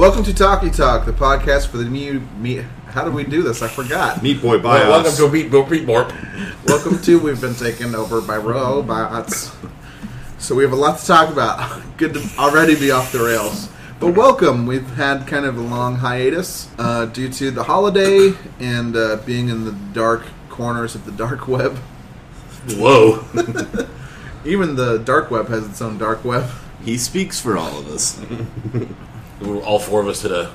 Welcome to Talkie Talk, the podcast for the new meat. How did we do this? I forgot. Meat Boy by us. Welcome to Meat Boy. Welcome to We've Been Taken Over by Robots. So we have a lot to talk about. Good to already be off the rails. But welcome. We've had kind of a long hiatus due to the holiday and being in the dark corners of the dark web. Whoa. Even the dark web has its own dark web. He speaks for all of us. All four of us had an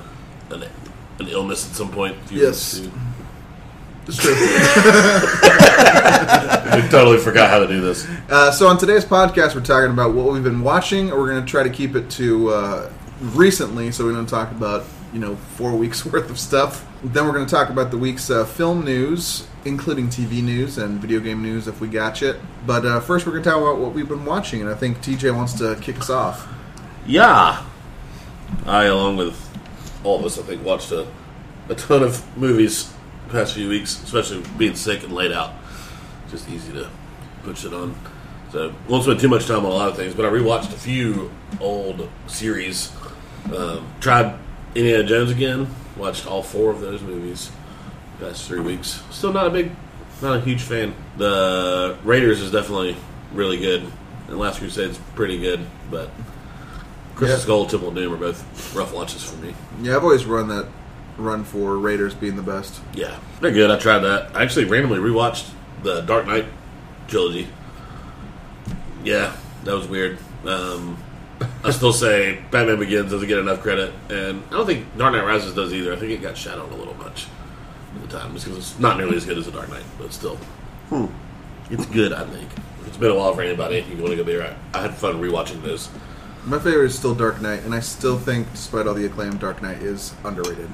illness at some point. Yes. It's true. We totally forgot how to do this. So on today's podcast, we're talking about what we've been watching. We're going to try to keep it to... recently, so we don't talk about 4 weeks worth of stuff. Then we're going to talk about the week's film news, including TV news and video game news if we got it. But first, we're going to talk about what we've been watching, and I think TJ wants to kick us off. Yeah, I, along with all of us, I think, watched a ton of movies the past few weeks, especially being sick and laid out. Just easy to put shit on. So I won't spend too much time on a lot of things, but I rewatched a few old series. Tried Indiana Jones again. Watched all four of those movies the past 3 weeks. Still not a huge fan. The Raiders is definitely really good, and Last Crusade's pretty good, but Christmas Gold, Temple of Doom are both rough watches for me. Yeah, I've always run that for Raiders being the best. Yeah, they're good. I tried that. I actually randomly rewatched the Dark Knight trilogy. Yeah, that was weird. I still say Batman Begins doesn't get enough credit, and I don't think Dark Knight Rises does either. I think it got shadowed a little much at the time, just because it's not nearly as good as The Dark Knight, but still. It's good, I think. If it's been a while for anybody, you want to go be right. I had fun rewatching those. My favorite is still Dark Knight, and I still think, despite all the acclaim, Dark Knight is underrated.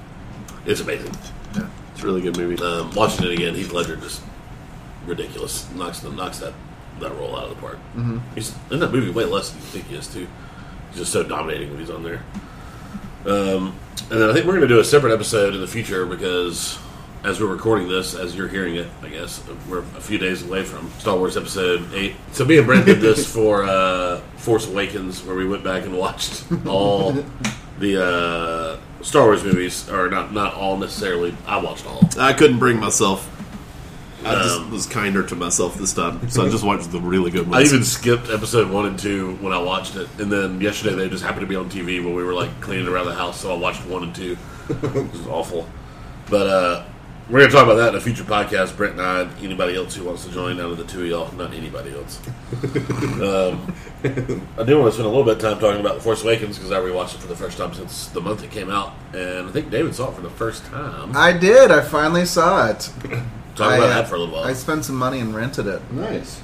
It's amazing. Yeah. It's a really good movie. Watching it again, Heath Ledger just ridiculous. Knocks that role out of the park. Mm-hmm. He's in that movie way less than you think he is, too. He's just so dominating when he's on there. And then I think we're going to do a separate episode in the future because as we're recording this, as you're hearing it, I guess, we're a few days away from Star Wars Episode 8. So me and Brent did this for Force Awakens, where we went back and watched all the Star Wars movies, or not all necessarily. I watched all. I couldn't bring myself. I just was kinder to myself this time, so I just watched the really good ones. I even skipped episode 1 and 2 when I watched it, and then yesterday they just happened to be on TV when we were like cleaning around the house, so I watched 1 and 2. It was awful. But we're going to talk about that in a future podcast, Brent and I, anybody else who wants to join out of the two of y'all, not anybody else. I do want to spend a little bit of time talking about The Force Awakens, because I rewatched it for the first time since the month it came out, and I think David saw it for the first time. I did, I finally saw it. Talk about that for a little while. I spent some money and rented it. Nice.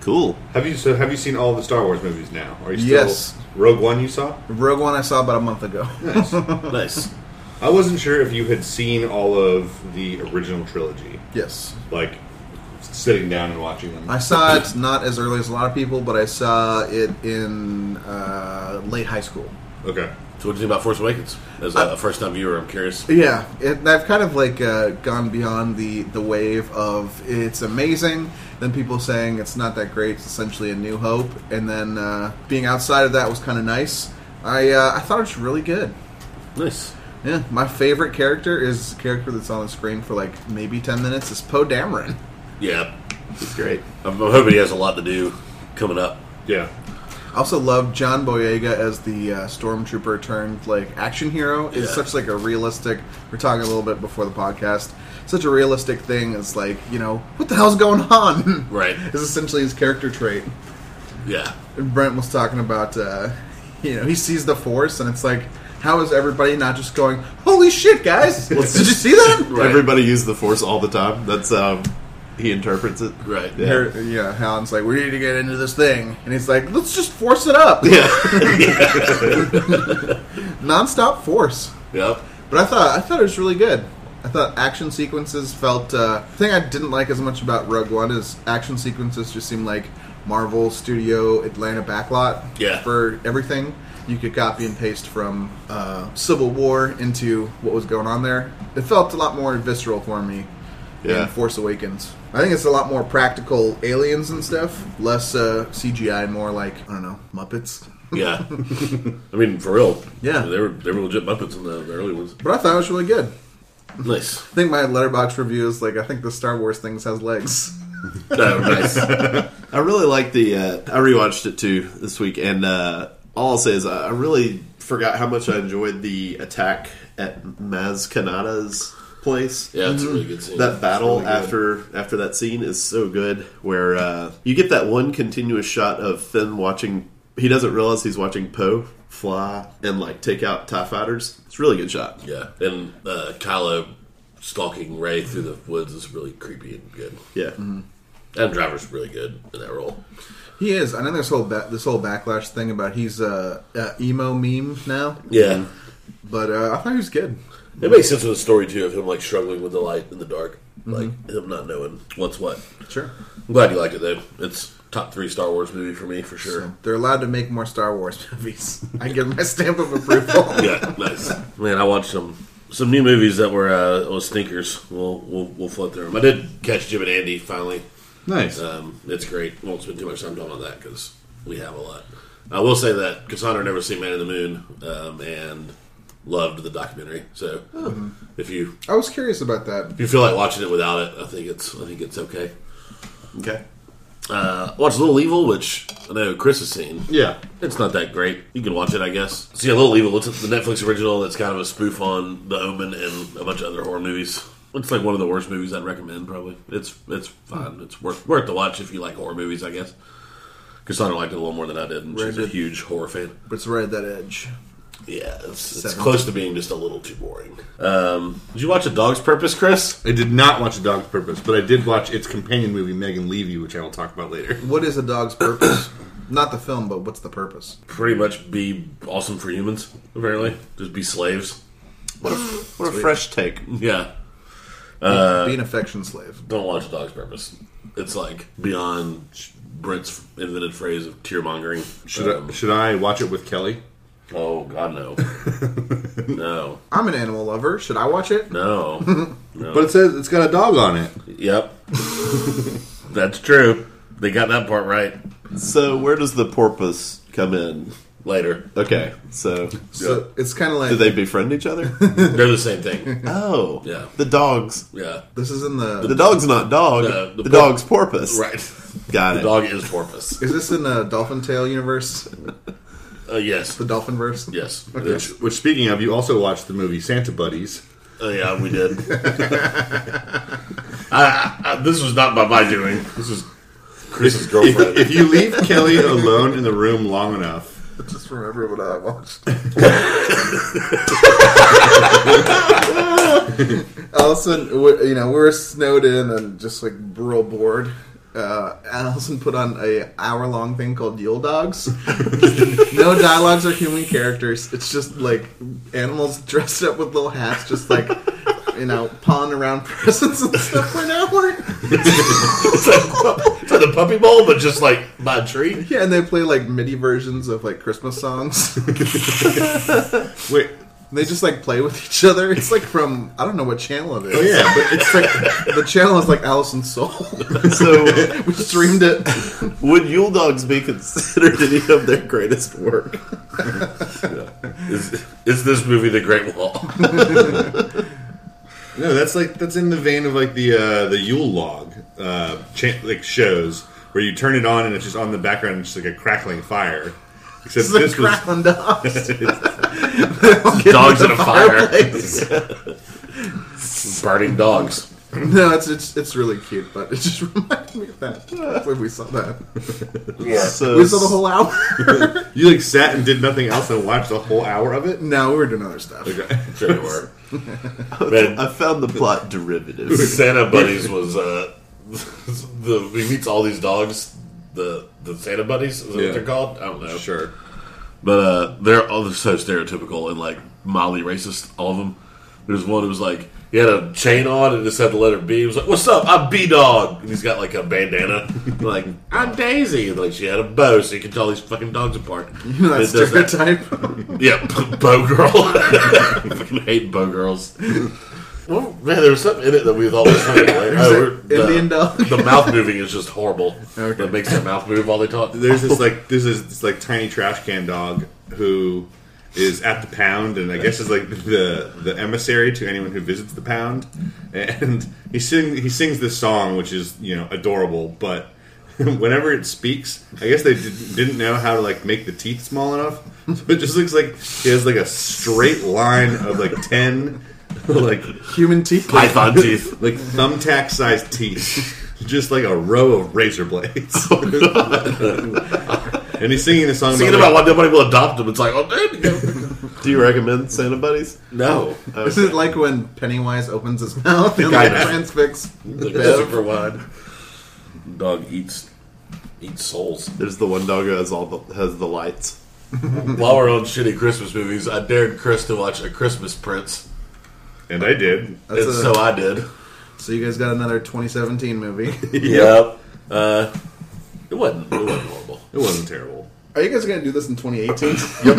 Cool. Have you seen all the Star Wars movies now? Are you still Yes. Rogue One you saw? Rogue One I saw about a month ago. Nice. Nice. I wasn't sure if you had seen all of the original trilogy. Yes. Like sitting down and watching them. I saw it not as early as a lot of people, but I saw it in late high school. Okay. So what do you think about Force Awakens? As a first-time viewer, I'm curious. Yeah, I've kind of like gone beyond the wave of it's amazing, then people saying it's not that great, it's essentially A New Hope, and then being outside of that was kind of nice. I thought it was really good. Nice. Yeah, my favorite character is the character that's on the screen for like maybe 10 minutes, is Poe Dameron. Yeah. He's great. I'm hoping he has a lot to do coming up. Yeah. I also love John Boyega as the stormtrooper turned like action hero. It's such like a realistic. We're talking a little bit before the podcast. Such a realistic thing. It's like what the hell's going on? Right. It's essentially his character trait. Yeah. And Brent was talking about he sees the Force and it's like, how is everybody not just going, holy shit, guys? Did you see that? Right. Everybody uses the Force all the time. That's he interprets it. Right. Yeah. Han's like, we need to get into this thing. And he's like, let's just force it up. Yeah. Non-stop force. Yep. But I thought it was really good. I thought action sequences felt... the thing I didn't like as much about Rogue One is action sequences just seem like Marvel Studio Atlanta backlot for everything. You could copy and paste from Civil War into what was going on there. It felt a lot more visceral for me. Yeah. And Force Awakens. I think it's a lot more practical aliens and stuff. Less CGI, more like, I don't know, Muppets. Yeah. I mean, for real. Yeah. They were legit Muppets in the early ones. But I thought it was really good. Nice. I think my Letterboxd review is like, I think the Star Wars thing has legs. Oh, nice. I really like the... I rewatched it, too, this week, and all I'll say is I really forgot how much I enjoyed the attack at Maz Kanata's place. Yeah, it's a really good scene. That battle after that scene is so good, where you get that one continuous shot of Finn watching... He doesn't realize he's watching Poe fly and, like, take out TIE fighters. It's a really good shot. Yeah, and Kylo... stalking Rey through the woods is really creepy and good. Yeah. Mm-hmm. Adam Driver's really good in that role. He is. I know this whole backlash thing about he's an emo meme now. Yeah. But I thought he was good. It makes sense with the story, too, of him, like, struggling with the light in the dark. Mm-hmm. Like, him not knowing what's what. Sure. I'm glad you liked it, though. It's top 3 Star Wars movie for me, for sure. So they're allowed to make more Star Wars movies. I give my stamp of approval. Yeah, nice. Man, I watched some new movies that were stinkers. We'll float through them. I did catch Jim and Andy finally. Nice. It's great. Won't spend too much time talking on that because we have a lot. I will say that Cassandra never seen Man in the Moon and loved the documentary. So if you, I was curious about that. If you feel like watching it without it, I think it's okay. Okay. Watch Little Evil, which I know Chris has seen. Yeah. It's not that great. You can watch it, I guess. So yeah, Little Evil. It's the Netflix original that's kind of a spoof on The Omen and a bunch of other horror movies. It's like one of the worst movies I'd recommend, probably. It's fine. It's worth the watch if you like horror movies, I guess. Cassandra liked it a little more than I did, and she's a huge horror fan. But it's right at that edge. Yeah, it's close to being just a little too boring. Did you watch A Dog's Purpose, Chris? I did not watch A Dog's Purpose, but I did watch its companion movie, Megan Levy, which I will talk about later. What is A Dog's Purpose? Not the film, but what's the purpose? Pretty much be awesome for humans, apparently. Just be slaves. What a fresh take. Yeah. Be an affection slave. Don't watch A Dog's Purpose. It's like beyond Brent's invented phrase of tear-mongering. Should I watch it with Kelly? Oh, God, no. No. I'm an animal lover. Should I watch it? No. But it says it's got a dog on it. Yep. That's true. They got that part right. So where does the porpoise come in? Later. Okay. So it's kind of like... Do they befriend each other? They're the same thing. Oh. Yeah. The dogs. Yeah. This is in the... The dog's not dog. The dog's porpoise. Right. Got it. The dog is porpoise. Is this in the Dolphin Tale universe? Yes. The Dolphinverse? Yes. Okay. Which, speaking of, you also watched the movie Santa Buddies. Oh, yeah, we did. This was not by my doing. This was Chris's girlfriend. If you leave Kelly alone in the room long enough... Just remember what I watched. Allison, you know, we were snowed in and just, like, real bored. Allison put on a hour-long thing called Yule Dogs. No dialogues or human characters. It's just, like, animals dressed up with little hats just, like, you know, pawing around presents and stuff for an hour. It's like the Puppy Bowl, but just, like, by a tree. Yeah, and they play, like, MIDI versions of, like, Christmas songs. Wait. They just, like, play with each other. It's, like, from... I don't know what channel it is. Oh, yeah, but it's, like... The channel is, like, Allison's Soul. So... We streamed it. Would Yule Dogs be considered any of their greatest work? Yeah. Is this movie The Great Wall? No, that's, like... That's in the vein of, like, the Yule Log shows where you turn it on and it's just on the background and it's just, like, a crackling fire. Except it's this crackling dogs. Dogs in a fire. Burning dogs. No, it's really cute, but it just reminded me of that. That's when we saw that. Yeah. So we saw the whole hour. You like sat and did nothing else and watched the whole hour of it? No, we were doing other stuff. Okay. Sure you were. I found the plot derivative. Santa Buddies was he meets all these dogs. The Santa Buddies, is that what they're called? I don't know. Sure. But they're all so stereotypical and, like, mildly racist, all of them. There's one who was like, he had a chain on and just had the letter B. He was like, what's up? I'm B-Dog. And he's got, like, a bandana. Like, I'm Daisy. And, like, she had a bow so you can tell these fucking dogs apart. You know that stereotype? That. Yeah, bow girl. I fucking hate bow girls. Well, man, there was something in it that we thought was funny. Like, Indian dog. The mouth moving is just horrible. Okay. That makes their mouth move while they talk. There's this tiny trash can dog who is at the pound, and I guess is like the emissary to anyone who visits the pound. And he sings this song, which is adorable, but whenever it speaks, I guess they didn't know how to make the teeth small enough, so it just looks like he has a straight line of 10. Human teeth, python teeth, thumbtack sized teeth, just a row of razor blades. And he's singing this song about why nobody will adopt him. It's like, oh, there you go. Do you recommend Santa Buddies? No. Okay. This is like when Pennywise opens his mouth and transfixes super wide. Dog eats souls. There's the one dog who has the lights. While we're on shitty Christmas movies, I dared Chris to watch A Christmas Prince. And I did. I did. So you guys got another 2017 movie. Yep. It wasn't horrible. It wasn't terrible. Are you guys going to do this in 2018? Yep.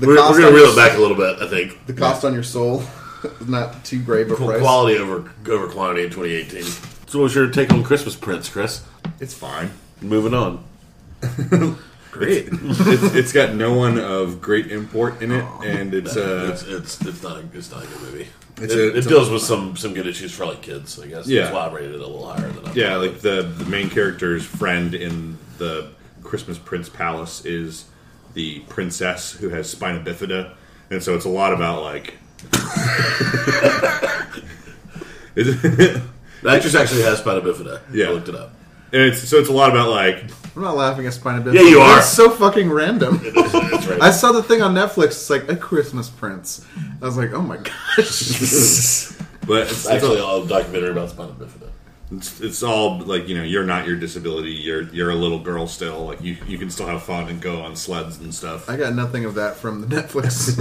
We're going to reel it back a little bit, I think. The cost on your soul is not too great of a price. Quality over quantity in 2018. So what was your take on Christmas Prince, Chris? It's fine. Moving on. Great. It's got no one of great import in it, and it's not a good movie. It deals with some good issues for kids, I guess. Yeah. That's why I rated it a little higher than I. Yeah, the main character's friend in the Christmas Prince Palace is the princess who has Spina Bifida, and so it's a lot about the actress actually has Spina Bifida. Yeah. I looked it up. And it's a lot about I'm not laughing at Spina Bifida. Yeah, you are. It's so fucking random. That's right. I saw the thing on Netflix. It's A Christmas Prince. I was like, oh my gosh. But it's actually all a documentary about Spina Bifida. It's all you're not your disability. You're a little girl still. You can still have fun and go on sleds and stuff. I got nothing of that from the Netflix.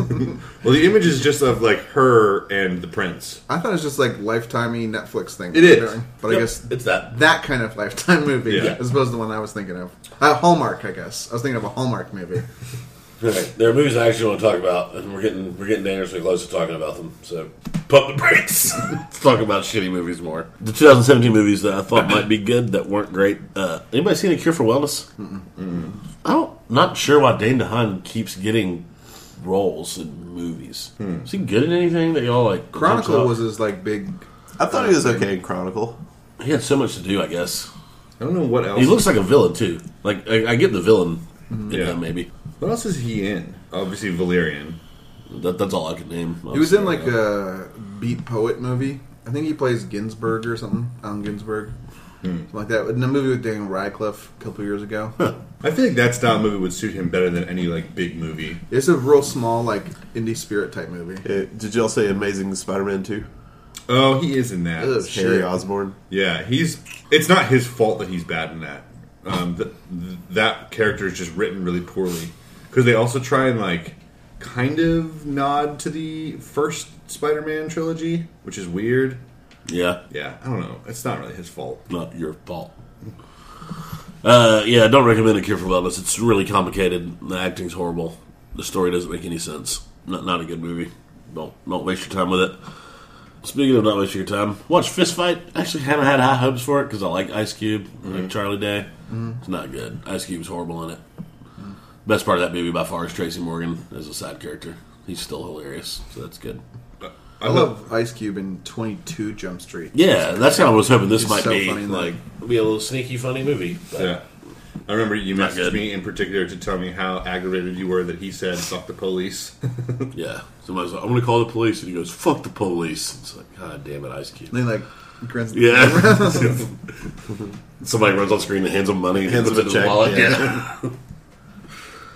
Well, the image is just of her and the prince. I thought it was just lifetimey Netflix thing. It is, but I guess it's that kind of Lifetime movie as opposed to the one I was thinking of. Hallmark, I guess. I was thinking of a Hallmark movie. Right. There are movies I actually want to talk about, and we're getting dangerously close to talking about them. So pump the brakes. Let's talk about shitty movies more. The 2017 movies that I thought might be good that weren't great. Anybody seen A Cure for Wellness? Mm-mm. Not sure why Dane DeHaan keeps getting roles in movies. Hmm. Is he good at anything that y'all like? Chronicle was his big. I thought he was okay in Chronicle. He had so much to do, I guess. I don't know what else. He looks like a villain too. I get the villain. Mm-hmm. Yeah, maybe. What else is he in? Obviously, Valerian. That's all I could name. Obviously. He was in a Beat Poet movie. I think he plays Ginsberg or something. Allen Ginsberg. Something like that. In a movie with Daniel Radcliffe a couple years ago. Huh. I feel like that style movie would suit him better than any big movie. It's a real small indie spirit type movie. Did y'all say Amazing Spider-Man 2? Oh, he is in that. It's Harry Osborn. Yeah, it's not his fault that he's bad in that. That character is just written really poorly because they also try and kind of nod to the first Spider-Man trilogy, which is weird. Yeah. I don't know. It's not really his fault. Not your fault. I don't recommend A Cure for Wellness. It's really complicated. The acting's horrible. The story doesn't make any sense. Not a good movie. Don't waste your time with it. Speaking of not wasting your time, watch Fist Fight. Actually, haven't had high hopes for it because I like Ice Cube, like Charlie Day. It's not good. Ice Cube's horrible in it. Best part of that movie by far is Tracy Morgan as a side character. He's still hilarious, so that's good. I love Ice Cube in 22 Jump Street. Yeah, that's how I was hoping this might be. It'll be a little sneaky, funny movie. Yeah. I remember you messaged me in particular to tell me how aggravated you were that he said, fuck the police. Yeah. Somebody's like, I'm going to call the police. And he goes, fuck the police. It's like, God damn it, Ice Cube. And then grins the camera. Somebody runs on screen and hands him money. Hands him a check. Wallet. Yeah.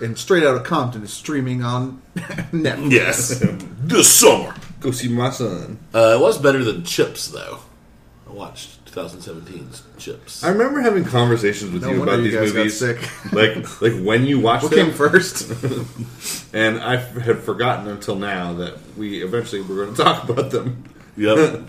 And Straight Outta Compton is streaming on Netflix. Yes. This summer. Go see my son. It was better than Chips, though. I watched 2017's Chips. I remember having conversations with you about these movies. When you watched them. What came first? And I had forgotten until now that we eventually were going to talk about them. Yep.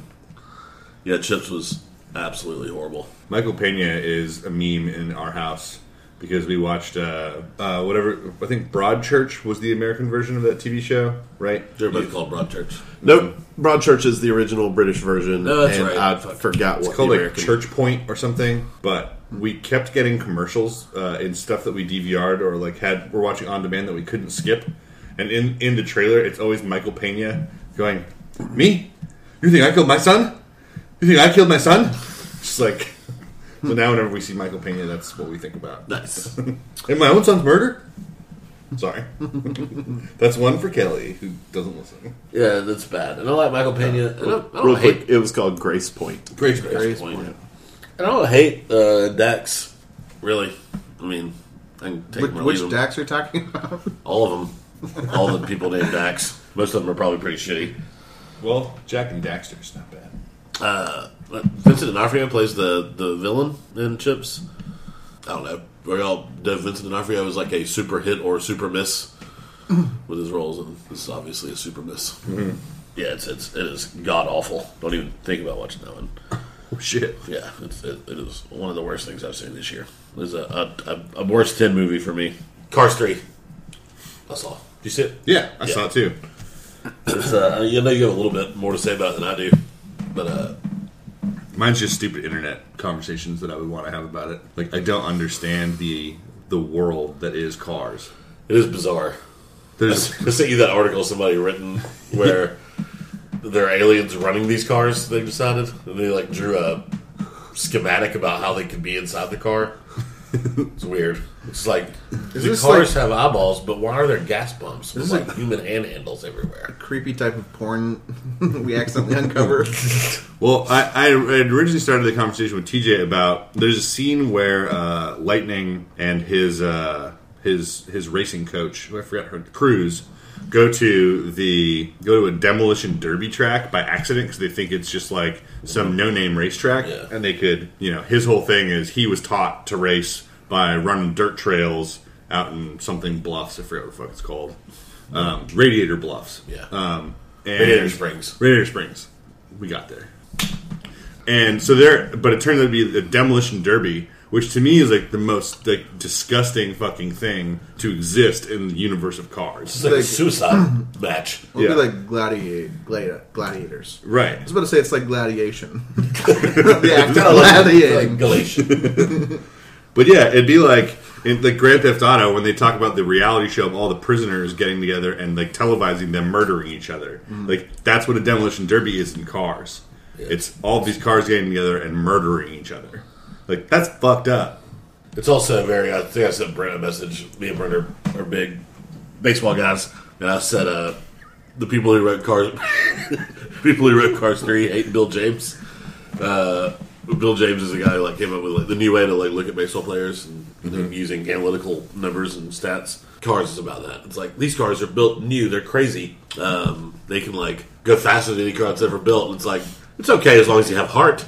Yeah, Chips was absolutely horrible. Michael Pena is a meme in our house because we watched whatever, I think Broad Church was the American version of that TV show, right? Everybody's called Broad Church. Nope. Broad Church is the original British version. No, that's right. I forgot what it's called, like Church Point or something, but we kept getting commercials in stuff that we DVR'd or like had were watching on demand that we couldn't skip. And in the trailer, it's always Michael Pena going, "Me? You think I killed my son? You think I killed my son?" Just like... So now whenever we see Michael Pena, that's what we think about. Nice. And my own son's murder? Sorry. That's one for Kelly, who doesn't listen. Yeah, that's bad. And I like Michael Pena. Yeah. I don't hate... Quick, it was called Grace Point. Grace Point. And I don't hate Dax, really. I mean, I can take them or leave them. Which Dax are you talking about? All of them. All the people named Dax. Most of them are probably pretty shitty. Well, Jack and Daxter's not bad. Vincent D'Onofrio plays the villain in Chips. I don't know. Vincent D'Onofrio is like a super hit or super miss with his roles, and this is obviously a super miss. Mm-hmm. Yeah, it is god awful. Don't even think about watching that one. Oh shit! Yeah, it is one of the worst things I've seen this year. It was a worst 10 movie for me. Cars 3. That's all. Did you see it? Yeah, I saw it too. It's, I know you have a little bit more to say about it than I do, but mine's just stupid internet conversations that I would want to have about it. Like, I don't understand the world that is Cars. It is bizarre. I sent you that article somebody written where there are aliens running these cars, they decided, and they like drew a schematic about how they could be inside the car. It's weird. It's like, the cars have eyeballs, but why are there gas pumps with like human handles everywhere? A creepy type of porn we accidentally uncover. Well, I originally started the conversation with TJ about there's a scene where Lightning and his racing coach, who I forgot her, Cruz, go to a demolition derby track by accident because they think it's just like some no-name racetrack, and they could, his whole thing is he was taught to race by running dirt trails out in something bluffs. I forget what the fuck it's called. Radiator Bluffs. Yeah. And Radiator Springs. Radiator Springs. We got there. And so but it turns out to be the demolition derby, which to me is like the most disgusting fucking thing to exist in the universe of Cars. It's like a suicide match. It'll be like gladiators. Right. I was about to say it's like gladiation. Yeah, gladiating. Galatian. But yeah, it'd be like in the Grand Theft Auto when they talk about the reality show of all the prisoners getting together and like televising them murdering each other. Mm. Like that's what a demolition derby is in Cars. Yeah. It's all these cars getting together and murdering each other. Like, that's fucked up. It's also very... I think I sent Brent a message. Me and Brent are big baseball guys. And I said, the people who wrote Cars... people who wrote Cars 3 hate Bill James. Bill James is the guy who like, came up with like, the new way to like look at baseball players and using analytical numbers and stats. Cars is about that. It's like, these cars are built new. They're crazy. They can like go faster than any car that's ever built. And it's like, it's okay as long as you have heart.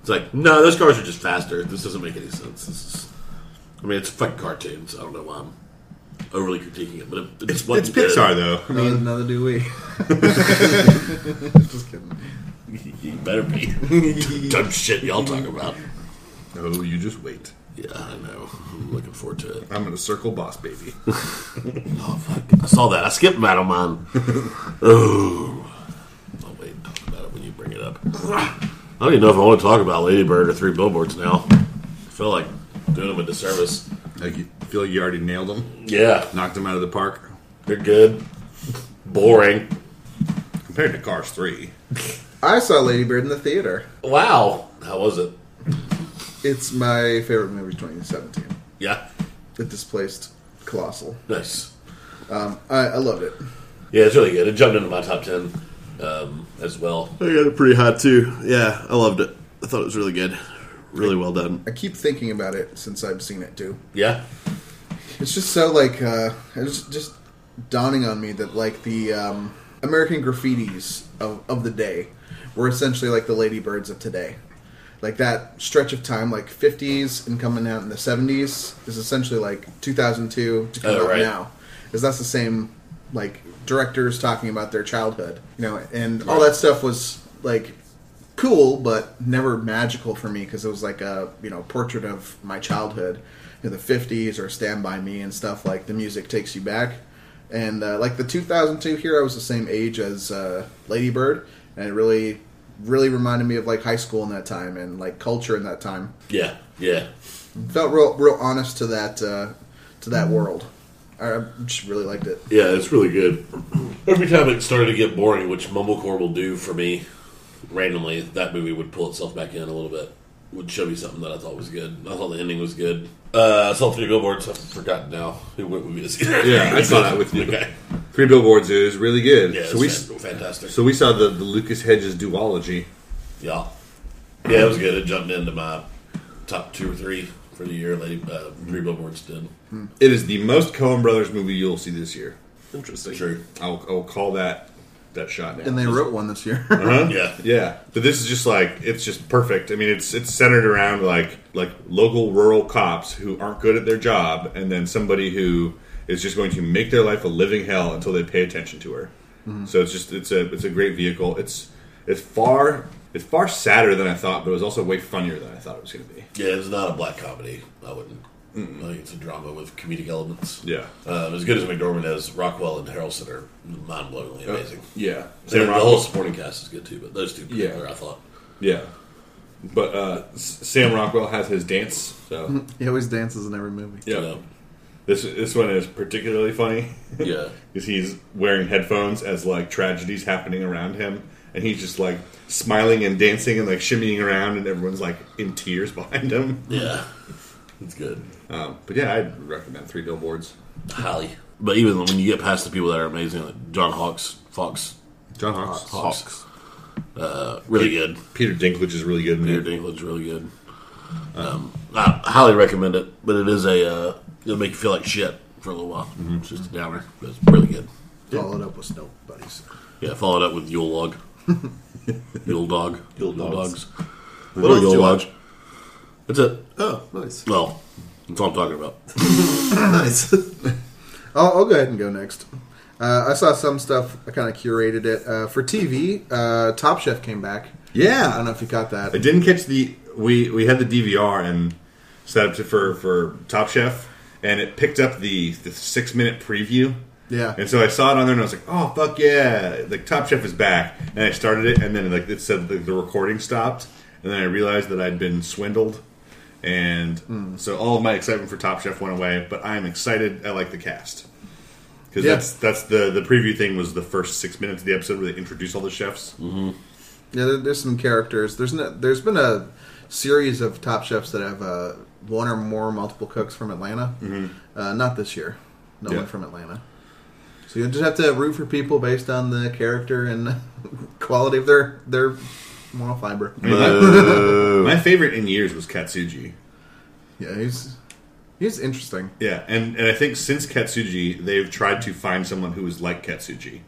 It's like, no, those cars are just faster. This doesn't make any sense. It's a fucking cartoon, so I don't know why I'm overly critiquing it. But it's Pixar, though. I mean, neither do we. Just kidding. You better be. Dumb shit y'all talk about. No, you just wait. Yeah, I know. I'm looking forward to it. I'm going to circle Boss Baby. Oh, fuck. I saw that. I skipped Madam Man. Oh. I'll wait and talk about it when you bring it up. I don't even know if I want to talk about Lady Bird or Three Billboards now. I feel like doing them a disservice. Like you feel like you already nailed them? Yeah. Knocked them out of the park? They're good. Boring. Compared to Cars 3. I saw Lady Bird in the theater. Wow. How was it? It's my favorite movie of 2017. Yeah? It displaced Colossal. Nice. I loved it. Yeah, it's really good. It jumped into my top 10. As well. I got it pretty hot too. Yeah, I loved it. I thought it was really good. Really well done. I keep thinking about it since I've seen it too. Yeah. It's just so like, it's just dawning on me that like the American graffitis of the day were essentially like the Lady Birds of today. Like that stretch of time, like 50s and coming out in the 70s is essentially like 2002 to come out now. Because that's the same like directors talking about their childhood, and all that stuff was like cool, but never magical for me because it was like a portrait of my childhood. you know, the 50s or Stand By Me and stuff, like the music takes you back. And like the 2002 hero was the same age as Lady Bird, and it really, really reminded me of like high school in that time and like culture in that time. Yeah, yeah. Felt real honest to that world. I just really liked it. Yeah, it's really good. Every time it started to get boring, which Mumblecore will do for me randomly, that movie would pull itself back in a little bit. Would show me something that I thought was good. I thought the ending was good. I saw Three Billboards. I've forgotten now who went with music. Yeah, I saw that with you. Okay. Three Billboards is really good. Yeah, so fantastic. So we saw the Lucas Hedges duology. Yeah. Yeah, it was good. It jumped into my top 2 or 3 for the year. Three Billboards did. It is the most Coen Brothers movie you'll see this year. Interesting. True. I'll call that shot now. And they wrote one this year. Uh-huh. Yeah. Yeah. But this is just like, it's just perfect. I mean, it's centered around like local rural cops who aren't good at their job, and then somebody who is just going to make their life a living hell until they pay attention to her. Mm-hmm. So it's just, it's a great vehicle. It's far sadder than I thought, but it was also way funnier than I thought it was going to be. Yeah, it's not a black comedy. I wouldn't. Mm-hmm. I think it's a drama with comedic elements. Yeah. As good as McDormand is, Rockwell and Harrelson are mind-blowingly amazing. Yeah. The whole supporting cast is good, too, but those two particular, I thought. Yeah. But Sam Rockwell has his dance. So. He always dances in every movie. Yeah. You know. This one is particularly funny. Yeah. Because he's wearing headphones as, like, tragedies happening around him. And he's just, like, smiling and dancing and, like, shimmying around, and everyone's, like, in tears behind him. Yeah. It's good. But yeah, I'd recommend Three Billboards. Highly. But even when you get past the people that are amazing, like John Hawkes. Really good. Peter Dinklage is really good. I highly recommend it, but it is it'll make you feel like shit for a little while. Mm-hmm. It's just a downer, but it's really good. Followed up with Snow Buddies. Yeah, followed up with Yule Log. Yule Dogs. Little Yule Dogs. That's it. Oh, nice. Well, that's all I'm talking about. Nice. I'll go ahead and go next. I saw some stuff. I kind of curated it. For TV, Top Chef came back. Yeah. I don't know if you caught that. I didn't catch the... We had the DVR and set up for Top Chef, and it picked up the 6-minute preview. Yeah. And so I saw it on there, and I was like, oh, fuck yeah. Like, Top Chef is back. And I started it, and then like it said the recording stopped, and then I realized that I'd been swindled. And so all of my excitement for Top Chef went away, but I'm excited. I like the cast. Because that's the preview thing was the first 6 minutes of the episode where they introduce all the chefs. Mm-hmm. Yeah, there's some characters. There's been a series of Top Chefs that have one or more multiple cooks from Atlanta. Mm-hmm. Not this year. No one from Atlanta. So you just have to root for people based on the character and quality of their moral fiber. My favorite in years was Katsuji. Yeah, he's interesting. Yeah, and I think since Katsuji, they've tried to find someone who is like Katsuji.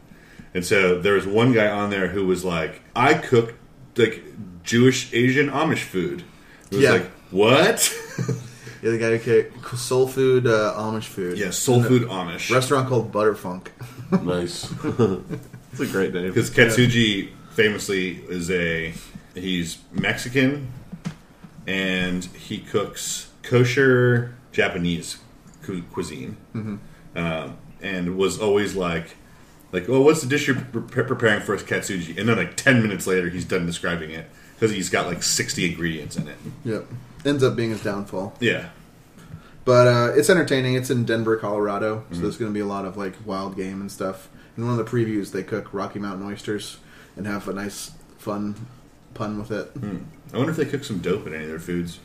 And so there was one guy on there who was like, I cook like Jewish, Asian, Amish food. It was like, what? Yeah, the guy who cooked soul food, Amish food. Yeah, soul food, Amish. Restaurant called Butterfunk. Nice. That's a great name. Because Katsuji... famously is he's Mexican, and he cooks kosher Japanese cuisine, mm-hmm. And was always like, oh, what's the dish you're preparing for us, Katsuji? And then like 10 minutes later, he's done describing it because he's got like 60 ingredients in it. Yep, ends up being his downfall. Yeah, but it's entertaining. It's in Denver, Colorado, so there's going to be a lot of like wild game and stuff. In one of the previews, they cook Rocky Mountain oysters. And have a nice, fun pun with it. I wonder if they cook some dope in any of their foods.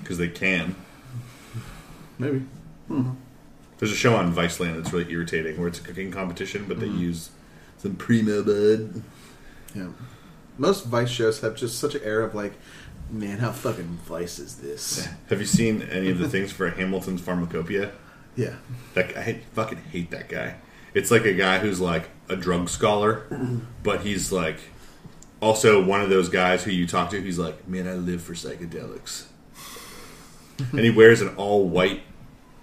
Because they can. Maybe. Mm-hmm. There's a show on Viceland that's really irritating, where it's a cooking competition, but they use some primo bud. Yeah. Most Vice shows have just such an air of like, man, how fucking Vice is this? Have you seen any of the things for Hamilton's Pharmacopoeia? Yeah. I fucking hate that guy. It's like a guy who's like a drug scholar, but he's like also one of those guys who you talk to, he's like, man, I live for psychedelics. And he wears an all white,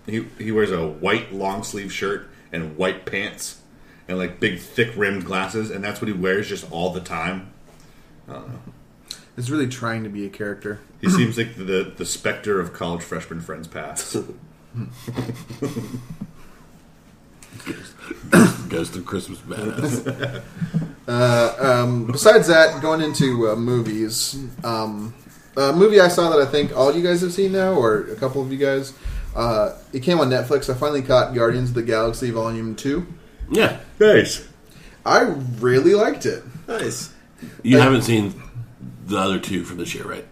he wears a white long sleeve shirt and white pants and like big thick rimmed glasses, and that's what he wears just all the time. I don't know. is really trying to be a character. He seems like the specter of college freshman friends past. Goes through Christmas badass. Besides that, going into movies, a movie I saw that I think all of you guys have seen now, or a couple of you guys, it came on Netflix. I finally caught Guardians of the Galaxy Volume 2. Yeah. Nice. I really liked it. Nice. You haven't seen the other two from this year, right?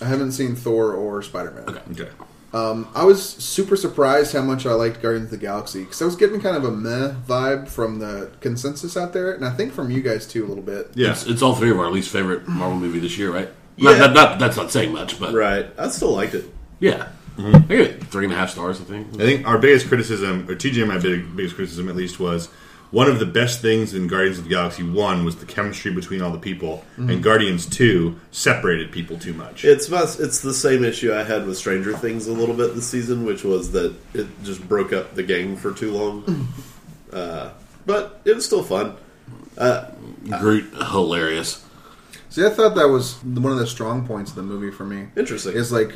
I haven't seen Thor or Spider-Man. Okay. I was super surprised how much I liked Guardians of the Galaxy, because I was getting kind of a meh vibe from the consensus out there, and I think from you guys too a little bit. Yeah. It's all three of our least favorite Marvel movie this year, right? Yeah. That's not saying much, but... Right. I still liked it. Yeah. Mm-hmm. I gave it 3.5 stars, I think. I think our biggest criticism, or TJ and my biggest criticism at least, was one of the best things in Guardians of the Galaxy 1 was the chemistry between all the people, mm-hmm. and Guardians 2 separated people too much. It's the same issue I had with Stranger Things a little bit this season, which was that it just broke up the gang for too long. But it was still fun. Groot, hilarious. See, I thought that was one of the strong points of the movie for me. Interesting. Is like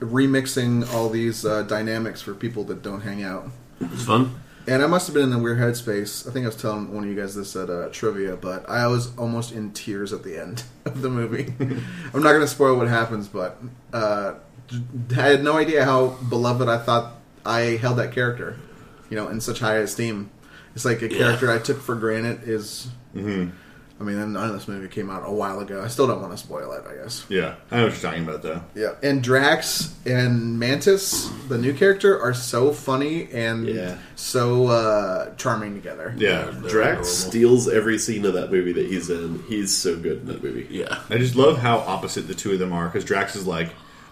remixing all these dynamics for people that don't hang out. It's fun. And I must have been in a weird headspace. I think I was telling one of you guys this at trivia, but I was almost in tears at the end of the movie. I'm not going to spoil what happens, but I had no idea how beloved I thought I held that character, you know, in such high esteem. It's like a character I took for granted is... Mm-hmm. I mean, none of this movie came out a while ago. I still don't want to spoil it, I guess. Yeah, I know what you're talking about, though. Yeah, and Drax and Mantis, the new character, are so funny and so charming together. Yeah, Drax steals every scene of that movie that he's in. He's so good in that movie. Yeah. I just love how opposite the two of them are, because Drax is like,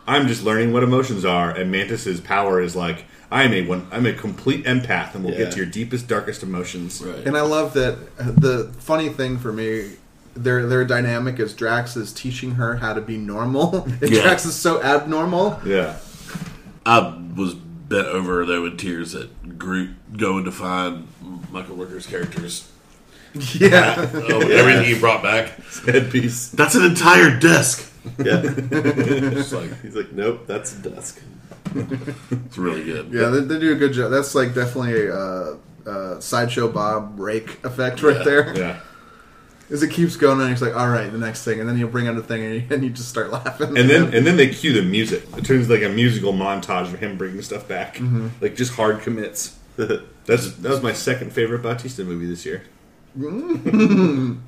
I'm just learning what emotions are, and Mantis' power is like, I'm a complete empath, and we'll get to your deepest, darkest emotions. Right. And I love that the funny thing for me, their dynamic is Drax is teaching her how to be normal, and Drax is so abnormal. Yeah. I was bent over, though, in tears at Groot going to find Michael Rooker's characters. Yeah. Everything he brought back. His headpiece. That's an entire desk. Yeah. He's like, nope, that's a desk. It's really good. Yeah, they do a good job. That's like definitely a Sideshow Bob rake effect right there. Yeah. As it keeps going, and he's like, all right, the next thing. And then he'll bring out a thing, and you just start laughing. And then they cue the music. It turns like a musical montage of him bringing stuff back. Mm-hmm. Like, just hard commits. That was my second favorite Bautista movie this year. All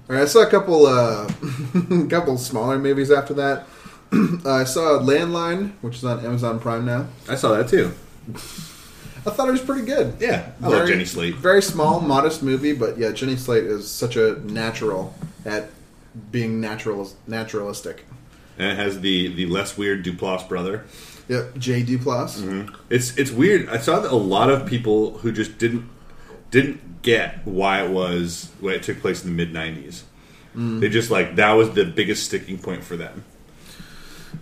right, I saw a couple smaller movies after that. I saw Landline, which is on Amazon Prime now. I saw that too. I thought it was pretty good. Yeah, I love Jenny Slate. Very small, modest movie, but yeah, Jenny Slate is such a natural at being naturalistic. And it has the less weird Duplass brother. Yep, Jay Duplass. Mm-hmm. It's weird. I saw that a lot of people who just didn't get why it took place in the mid-90s. Mm. They just like that was the biggest sticking point for them.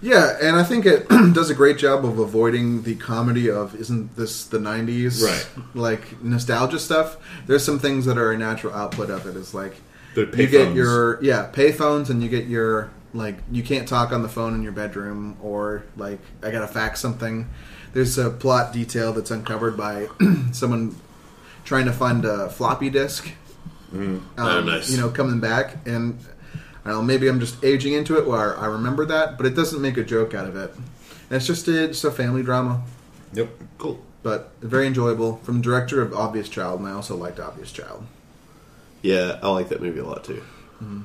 Yeah, and I think it does a great job of avoiding the comedy of, isn't this the 90s? Right. Like, nostalgia stuff. There's some things that are a natural output of it. It's like, you get your, payphones, and you get your, like, you can't talk on the phone in your bedroom, or, like, I gotta fax something. There's a plot detail that's uncovered by someone trying to find a floppy disk. Mm. Nice. You know, coming back, and... I don't know, maybe I'm just aging into it where I remember that, but it doesn't make a joke out of it. And it's just a family drama. Yep. Cool. But very enjoyable. From the director of Obvious Child, and I also liked Obvious Child. Yeah, I like that movie a lot, too. Mm-hmm.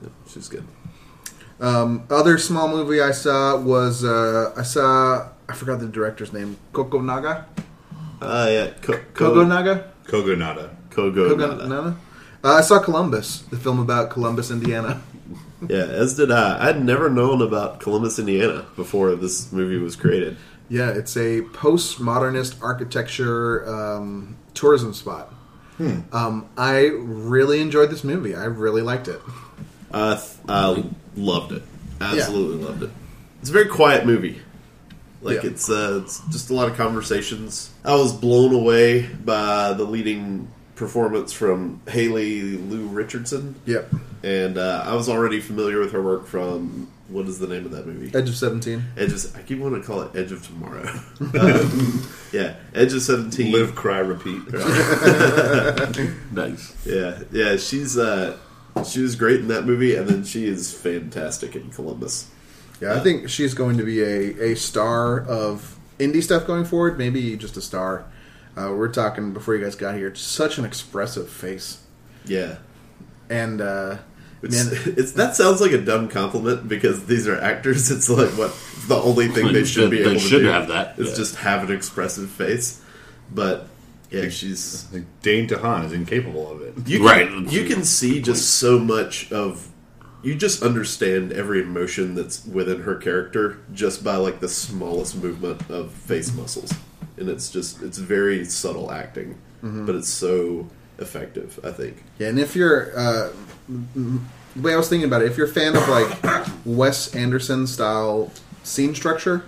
Yeah, she's good. Other small movie I saw was, I forgot the director's name, Kokonaga? Yeah. Kogonaga? Kogonada. Kogonada. I saw Columbus, the film about Columbus, Indiana. Yeah, as did I. I'd never known about Columbus, Indiana before this movie was created. Yeah, it's a postmodernist architecture tourism spot. Hmm. I really enjoyed this movie. I really liked it. I loved it. Absolutely loved it. It's a very quiet movie. Like, it's just a lot of conversations. I was blown away by the leading... performance from Haley Lou Richardson. Yep. And I was already familiar with her work from, what is the name of that movie? Edge of 17. I keep wanting to call it Edge of Tomorrow. Yeah, Edge of 17. Live, cry, repeat. Nice. Yeah, yeah. She was great in that movie, and then she is fantastic in Columbus. Yeah, I think she's going to be a star of indie stuff going forward. Maybe just a star. We're talking before you guys got here. Such an expressive face. Yeah. And that sounds like a dumb compliment because these are actors. It's like what the only thing they should be able to do. They should have that. Is just have an expressive face. But yeah, she's Dane DeHaan is incapable of it. You can see just so much of. You just understand every emotion that's within her character just by like the smallest movement of face muscles. And it's very subtle acting, but it's so effective, I think. Yeah, and if you're, the way I was thinking about it, if you're a fan of like Wes Anderson style scene structure,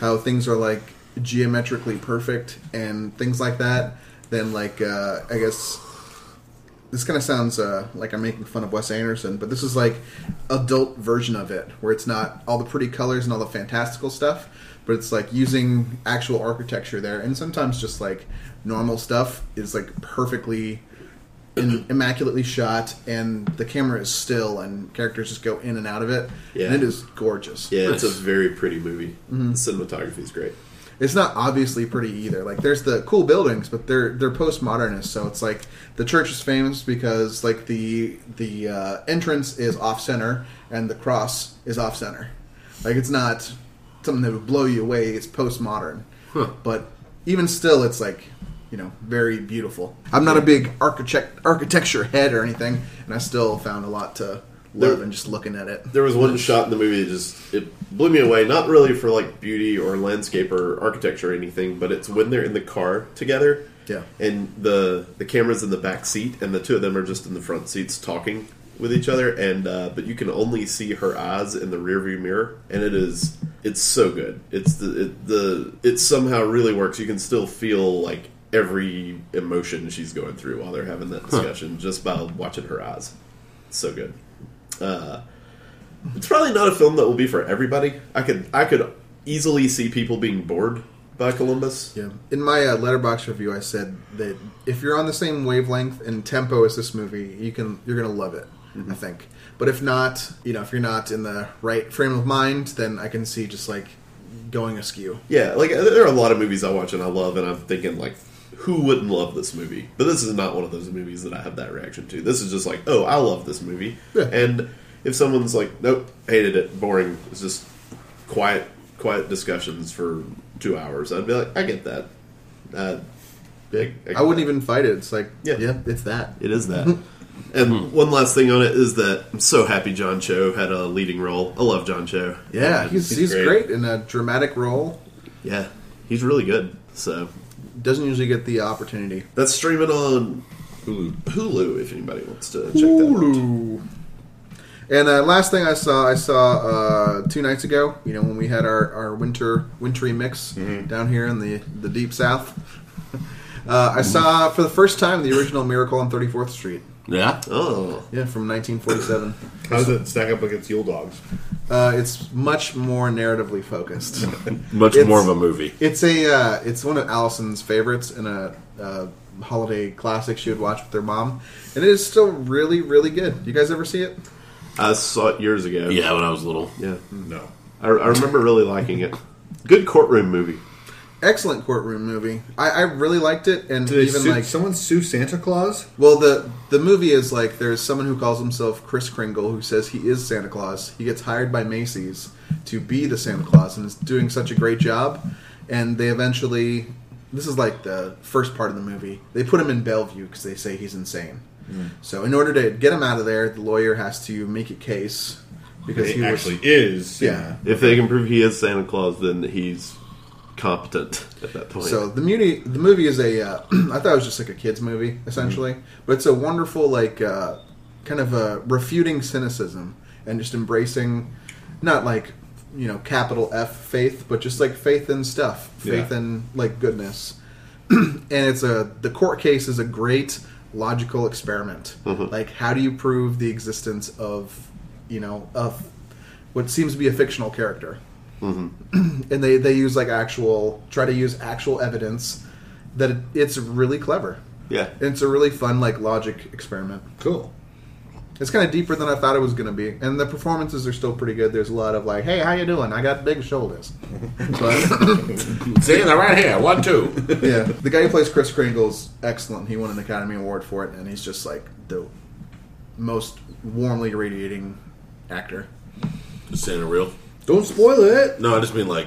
how things are like geometrically perfect and things like that, then like, I guess this kind of sounds like I'm making fun of Wes Anderson, but this is like adult version of it, where it's not all the pretty colors and all the fantastical stuff. But it's like using actual architecture there, and sometimes just like normal stuff is like perfectly, immaculately shot, and the camera is still, and characters just go in and out of it. Yeah. And it is gorgeous. Yeah, it's a very pretty movie. Mm-hmm. The cinematography is great. It's not obviously pretty either. Like there's the cool buildings, but they're postmodernist, so it's like the church is famous because like the entrance is off center and the cross is off center. Like it's not something that would blow you away. It's postmodern. Huh. But even still, it's like, you know, very beautiful. I'm not a big architecture head or anything, and I still found a lot to love in just looking at it. There was one shot in the movie that just, it blew me away, not really for like beauty or landscape or architecture or anything, but it's when they're in the car together. Yeah. And the camera's in the back seat, and the two of them are just in the front seats talking with each other, and but you can only see her eyes in the rearview mirror, and it's so good. It somehow really works. You can still feel like every emotion she's going through while they're having that discussion just by watching her eyes. It's so good. It's probably not a film that will be for everybody. I could easily see people being bored by Columbus. Yeah. In my Letterboxd review, I said that if you're on the same wavelength and tempo as this movie, you're gonna love it. I think. But if not, you know, if you're not in the right frame of mind, then I can see just, like, going askew. Yeah, like, there are a lot of movies I watch and I love, and I'm thinking, like, who wouldn't love this movie? But this is not one of those movies that I have that reaction to. This is just like, oh, I love this movie. Yeah. And if someone's like, nope, hated it, boring, it's just quiet discussions for 2 hours, I'd be like, I get that. I wouldn't even fight it. It's like, yeah, it's that. It is that. And one last thing on it is that I'm so happy John Cho had a leading role. I love John Cho. Yeah, he's great in a dramatic role. Yeah, he's really good. So doesn't usually get the opportunity. That's streaming on Hulu if anybody wants to check that out. And last thing I saw 2 nights ago, you know, when we had our wintry mix down here in the deep south. I saw for the first time the original Miracle on 34th Street. Yeah? Oh. Yeah, from 1947. How does it stack up against Yule Dogs? It's much more narratively focused. It's more of a movie. It's one of Allison's favorites in a holiday classic she would watch with her mom. And it is still really, really good. You guys ever see it? I saw it years ago. Yeah, when I was little. Yeah. No. I remember really liking it. Good courtroom movie. Excellent courtroom movie. I really liked it, and someone sue Santa Claus. Well, the movie is like there's someone who calls himself Kris Kringle who says he is Santa Claus. He gets hired by Macy's to be the Santa Claus, and is doing such a great job. And they eventually, this is like the first part of the movie. They put him in Bellevue because they say he's insane. Mm. So in order to get him out of there, the lawyer has to make a case because he actually is. Yeah. If they can prove he is Santa Claus, then he's competent at that point. So the movie is I thought it was just like a kids movie essentially, but it's a wonderful like kind of a refuting cynicism and just embracing not like you know capital F faith, but just like faith in stuff, faith in like goodness. And the court case is a great logical experiment. Mm-hmm. Like, how do you prove the existence of, you know, of what seems to be a fictional character? Mm-hmm. And they use like try to use actual evidence that it's really clever. Yeah. And it's a really fun like logic experiment. Cool. It's kind of deeper than I thought it was going to be. And the performances are still pretty good. There's a lot of like, hey, how you doing? I got big shoulders. But, see, they're right here. 1, 2. Yeah. The guy who plays Chris Kringle's excellent. He won an Academy Award for it, and he's just like the most warmly radiating actor. Just saying it real. Don't spoil it. No, I just mean like,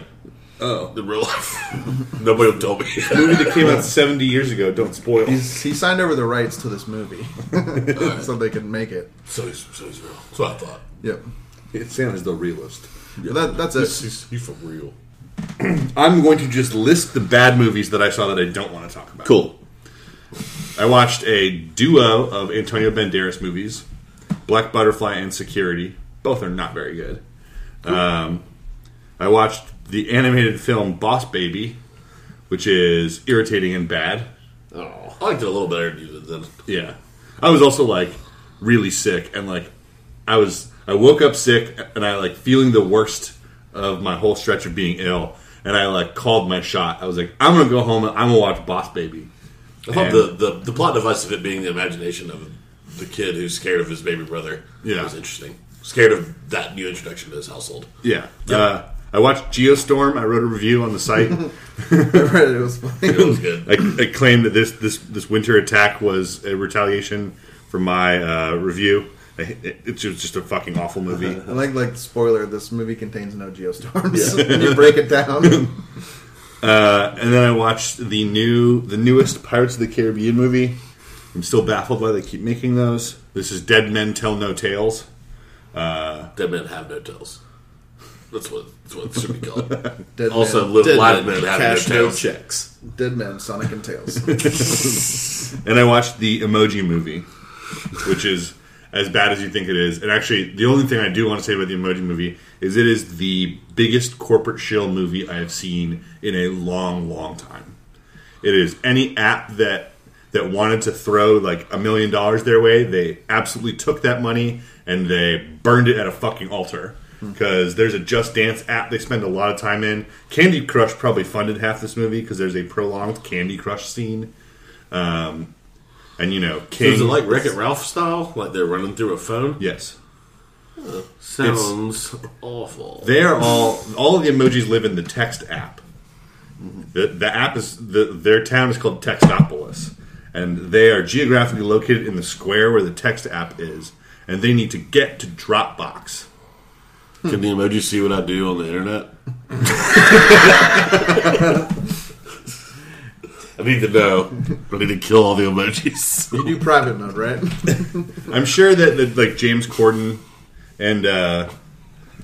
oh, the real life. Nobody will tell me. The movie that came out 70 years ago, don't spoil. He signed over the rights to this movie. Right. So they could make it. So he's real. That's what I thought. Yep. It sounds the realist. Yeah. That's it. He's for real. I'm going to just list the bad movies that I saw that I don't want to talk about. Cool. I watched a duo of Antonio Banderas movies, Black Butterfly and Security. Both are not very good. Cool. I watched the animated film Boss Baby, which is irritating and bad. Oh, I liked it a little better than yeah. I was also like really sick, and like I woke up sick, and I like feeling the worst of my whole stretch of being ill, and I like called my shot. I was like, I'm gonna go home and I'm gonna watch Boss Baby. I thought the plot device of it being the imagination of the kid who's scared of his baby brother. Yeah, was interesting. Scared of that new introduction to his household. Yeah. Yep. I watched Geostorm. I wrote a review on the site. I read it. It was funny. It was good. I claimed that this winter attack was a retaliation for my review. It was just a fucking awful movie. I like spoiler, this movie contains no Geostorms. Yeah. And you break it down. And then I watched the newest Pirates of the Caribbean movie. I'm still baffled why they keep making those. This is Dead Men Tell No Tales. Dead Men Have No Tails. That's what it should be called. Dead also, men, Little Black Men Have Cash No Tails. Checks. Dead Men, Sonic and Tails. And I watched the Emoji Movie, which is as bad as you think it is. And actually, the only thing I do want to say about the Emoji Movie is it is the biggest corporate shill movie I have seen in a long, long time. It is any app that wanted to throw like $1 million their way, they absolutely took that money and they burned it at a fucking altar. Because there's a Just Dance app they spend a lot of time in. Candy Crush probably funded half this movie because there's a prolonged Candy Crush scene. And, you know, King... So is it like Wreck-It Ralph style? Like they're running through a phone? Yes. Oh, sounds awful. They're all of the emojis live in the text app. The app is... Their town is called Textopolis. And they are geographically located in the square where the text app is. And they need to get to Dropbox. Can the emoji see what I do on the internet? I need to know. I need to kill all the emojis. You do private mode, right? I'm sure that like James Corden and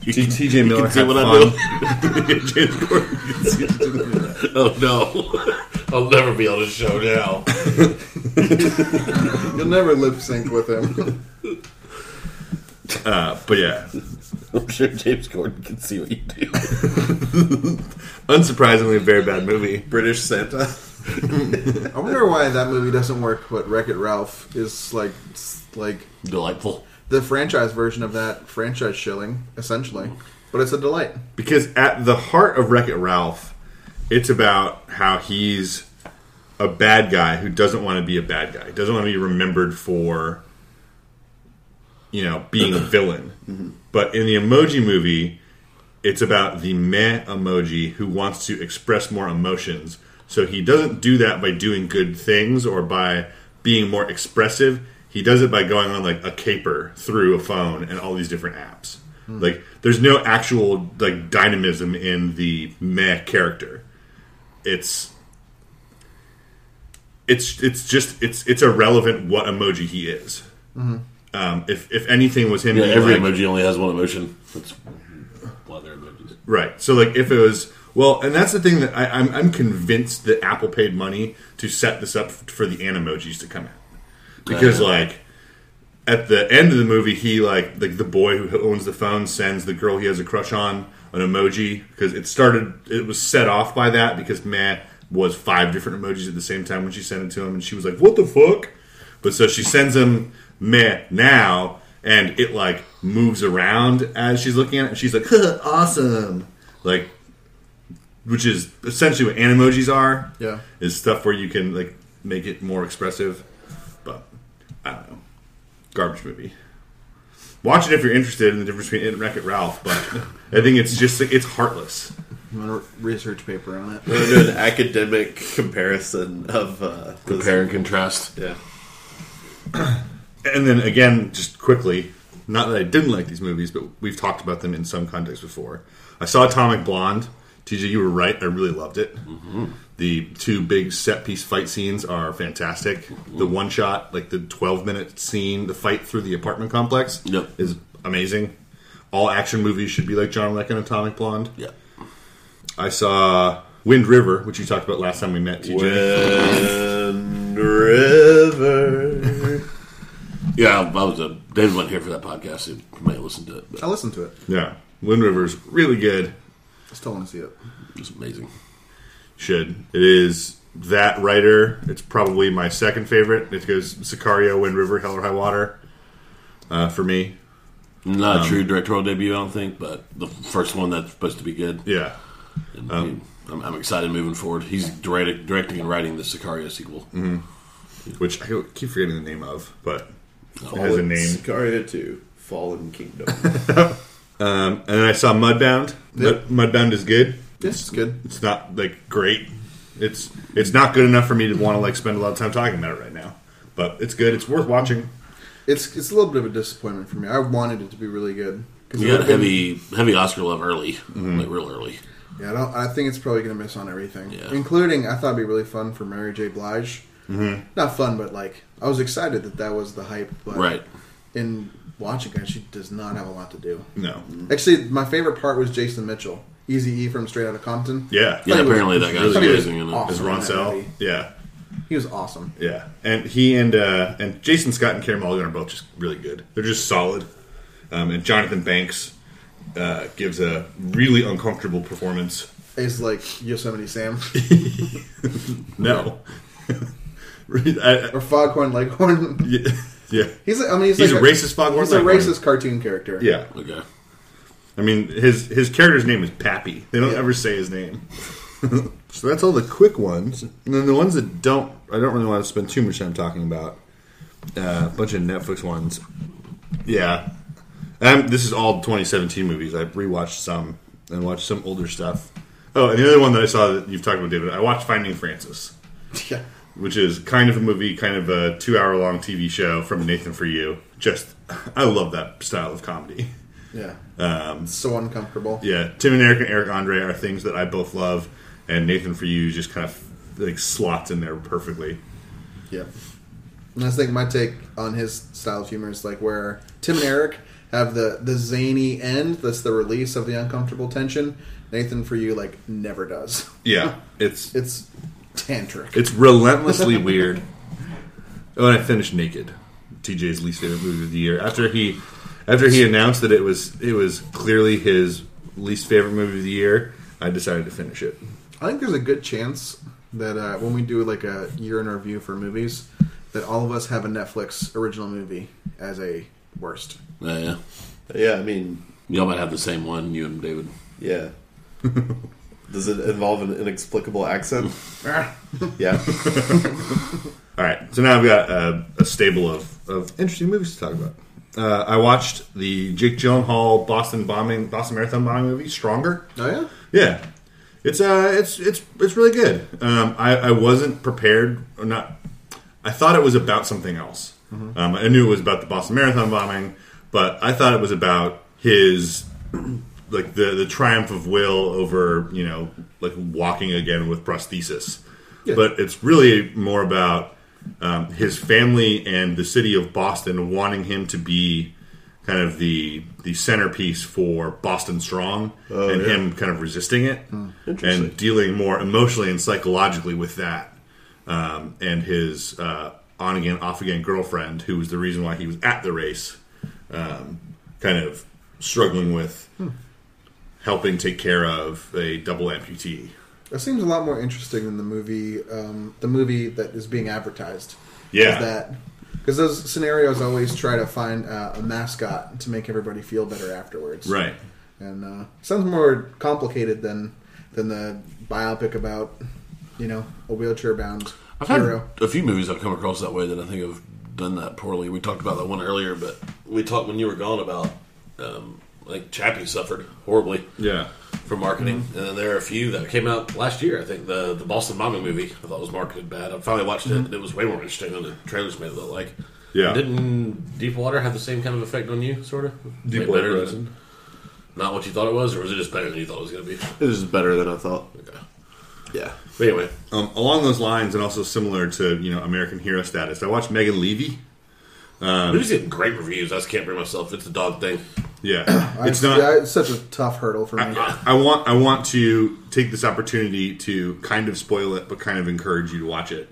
T.J. Miller can see what I do. James Corden can see what I do. Oh no! I'll never be on his show now. You'll never lip sync with him. But yeah. I'm sure James Corden can see what you do. Unsurprisingly, a very bad movie. British Santa. I wonder why that movie doesn't work, but Wreck-It Ralph is like delightful. The franchise version of that franchise shilling, essentially. But it's a delight. Because at the heart of Wreck-It Ralph, it's about how he's a bad guy who doesn't want to be a bad guy. He doesn't want to be remembered for... you know, being a villain. Mm-hmm. But in the Emoji Movie, it's about the meh emoji who wants to express more emotions. So he doesn't do that by doing good things or by being more expressive. He does it by going on, like, a caper through a phone and all these different apps. Mm. Like, there's no actual, like, dynamism in the meh character. It's irrelevant what emoji he is. Mm-hmm. If anything was him... Yeah, every emoji only has one emotion. That's why they're emojis. Right. So, like, if it was... Well, and that's the thing that I'm convinced that Apple paid money to set this up for the animojis to come out. Because, like, at the end of the movie, he, like the boy who owns the phone sends the girl he has a crush on an emoji. Because it was set off by that because Matt was 5 different emojis at the same time when she sent it to him. And she was like, what the fuck? But so she sends him meh now, and it like moves around as she's looking at it, and she's like, huh, awesome. Like, which is essentially what animojis are. Yeah. Is stuff where you can like make it more expressive. But I don't know. Garbage movie. Watch it if you're interested in the difference between it and Wreck-It Ralph, but I think it's just, it's heartless. I'm going to research paper on it. I'm going to do an academic comparison of... compare and contrast. Yeah. And then, again, just quickly, not that I didn't like these movies, but we've talked about them in some context before. I saw Atomic Blonde. TJ, you were right. I really loved it. Mm-hmm. The two big set-piece fight scenes are fantastic. Mm-hmm. The one-shot, like the 12-minute scene, the fight through the apartment complex is amazing. All action movies should be like John Wick and Atomic Blonde. Yeah. I saw Wind River, which you talked about last time we met, TJ. Wind River. Yeah, I was David wasn't here for that podcast. You might listen to it. But. I listened to it. Yeah. Wind River's really good. I still want to see it. It's amazing. Should. It is that writer. It's probably my second favorite. It goes Sicario, Wind River, Hell or High Water for me. Not a true directorial debut, I don't think, but the first one that's supposed to be good. Yeah. And, I'm excited moving forward. He's directing and writing the Sicario sequel, which I keep forgetting the name of, but it has a name. Sicario 2, Fallen Kingdom. And then I saw Mudbound. Yep. Mudbound is good. Yes, it's good. It's not like great. It's not good enough for me to want to like spend a lot of time talking about it right now. But it's good. It's worth watching. It's a little bit of a disappointment for me. I wanted it to be really good. You got heavy Oscar love early, like real early. Yeah, I think it's probably going to miss on everything. Yeah. Including, I thought it'd be really fun for Mary J. Blige. Mm-hmm. Not fun, but like, I was excited that was the hype. But right. In watching it, she does not have a lot to do. No. Actually, my favorite part was Jason Mitchell. Easy E from Straight Outta Compton. Yeah. Yeah, apparently that guy was amazing. As Roncel. Yeah. He was awesome. Yeah. And he and Jason Scott and Carey Mulligan are both just really good. They're just solid. And Jonathan Banks... gives a really uncomfortable performance. It's like Yosemite Sam. No. Or Foghorn Leghorn. Yeah. He's a racist Foghorn Leghorn. He's a racist cartoon character. Yeah. Okay. I mean, his character's name is Pappy. They don't ever say his name. So that's all the quick ones. And then the ones that I don't really want to spend too much time talking about. A bunch of Netflix ones. Yeah. This is all 2017 movies. I rewatched some and watched some older stuff. Oh, and the other one that I saw that you've talked about, David, I watched Finding Francis. Yeah. Which is kind of a movie, kind of a 2-hour-long TV show from Nathan For You. Just, I love that style of comedy. Yeah. So uncomfortable. Yeah. Tim and Eric Andre are things that I both love, and Nathan For You just kind of like slots in there perfectly. Yeah. And I think my take on his style of humor is like where Tim and Eric... have the zany end that's the release of the uncomfortable tension. Nathan For You like never does. Yeah. It's tantric. It's relentlessly weird. Oh, and I finished Naked, TJ's least favorite movie of the year. After he announced that it was clearly his least favorite movie of the year, I decided to finish it. I think there's a good chance that when we do like a year in review for movies, that all of us have a Netflix original movie as a worst. Yeah. Yeah, I mean... Y'all might have the same one, you and David. Yeah. Does it involve an inexplicable accent? Yeah. Alright, so now I've got a stable of interesting movies to talk about. I watched the Jake Gyllenhaal Boston Marathon bombing movie, Stronger. Oh, yeah? Yeah. It's really good. I wasn't prepared, or not... I thought it was about something else. Mm-hmm. I knew it was about the Boston Marathon bombing... But I thought it was about his, like, the triumph of will over, you know, like, walking again with prosthesis. Yeah. But it's really more about his family and the city of Boston wanting him to be kind of the centerpiece for Boston Strong and him kind of resisting it and dealing more emotionally and psychologically with that and his on-again, off-again girlfriend, who was the reason why he was at the race. Kind of struggling with helping take care of a double amputee. That seems a lot more interesting than the movie that is being advertised. Yeah. That Because those scenarios always try to find a mascot to make everybody feel better afterwards. Right. And sounds more complicated than the biopic about, you know, a wheelchair-bound hero. Had a few movies I've come across that way that I think have done that poorly. We talked about that one earlier, but we talked when you were gone about, like, Chappie suffered horribly. Yeah. For marketing. Mm-hmm. And then there are a few that came out last year. I think the Boston Bombing movie I thought was marketed bad. I finally watched it, and it was way more interesting than the trailers made it look like. Yeah. Didn't Deepwater have the same kind of effect on you, sort of? Deepwater. Not what you thought it was, or was it just better than you thought it was going to be? It was better than I thought. Okay. Yeah. But anyway. Along those lines, and also similar to, you know, American Hero status, I watched Megan Levy. Movie's getting great reviews. I just can't bring myself. It's a dog thing. Yeah, it's not. Yeah, it's such a tough hurdle for me. I want to take this opportunity to kind of spoil it, but kind of encourage you to watch it.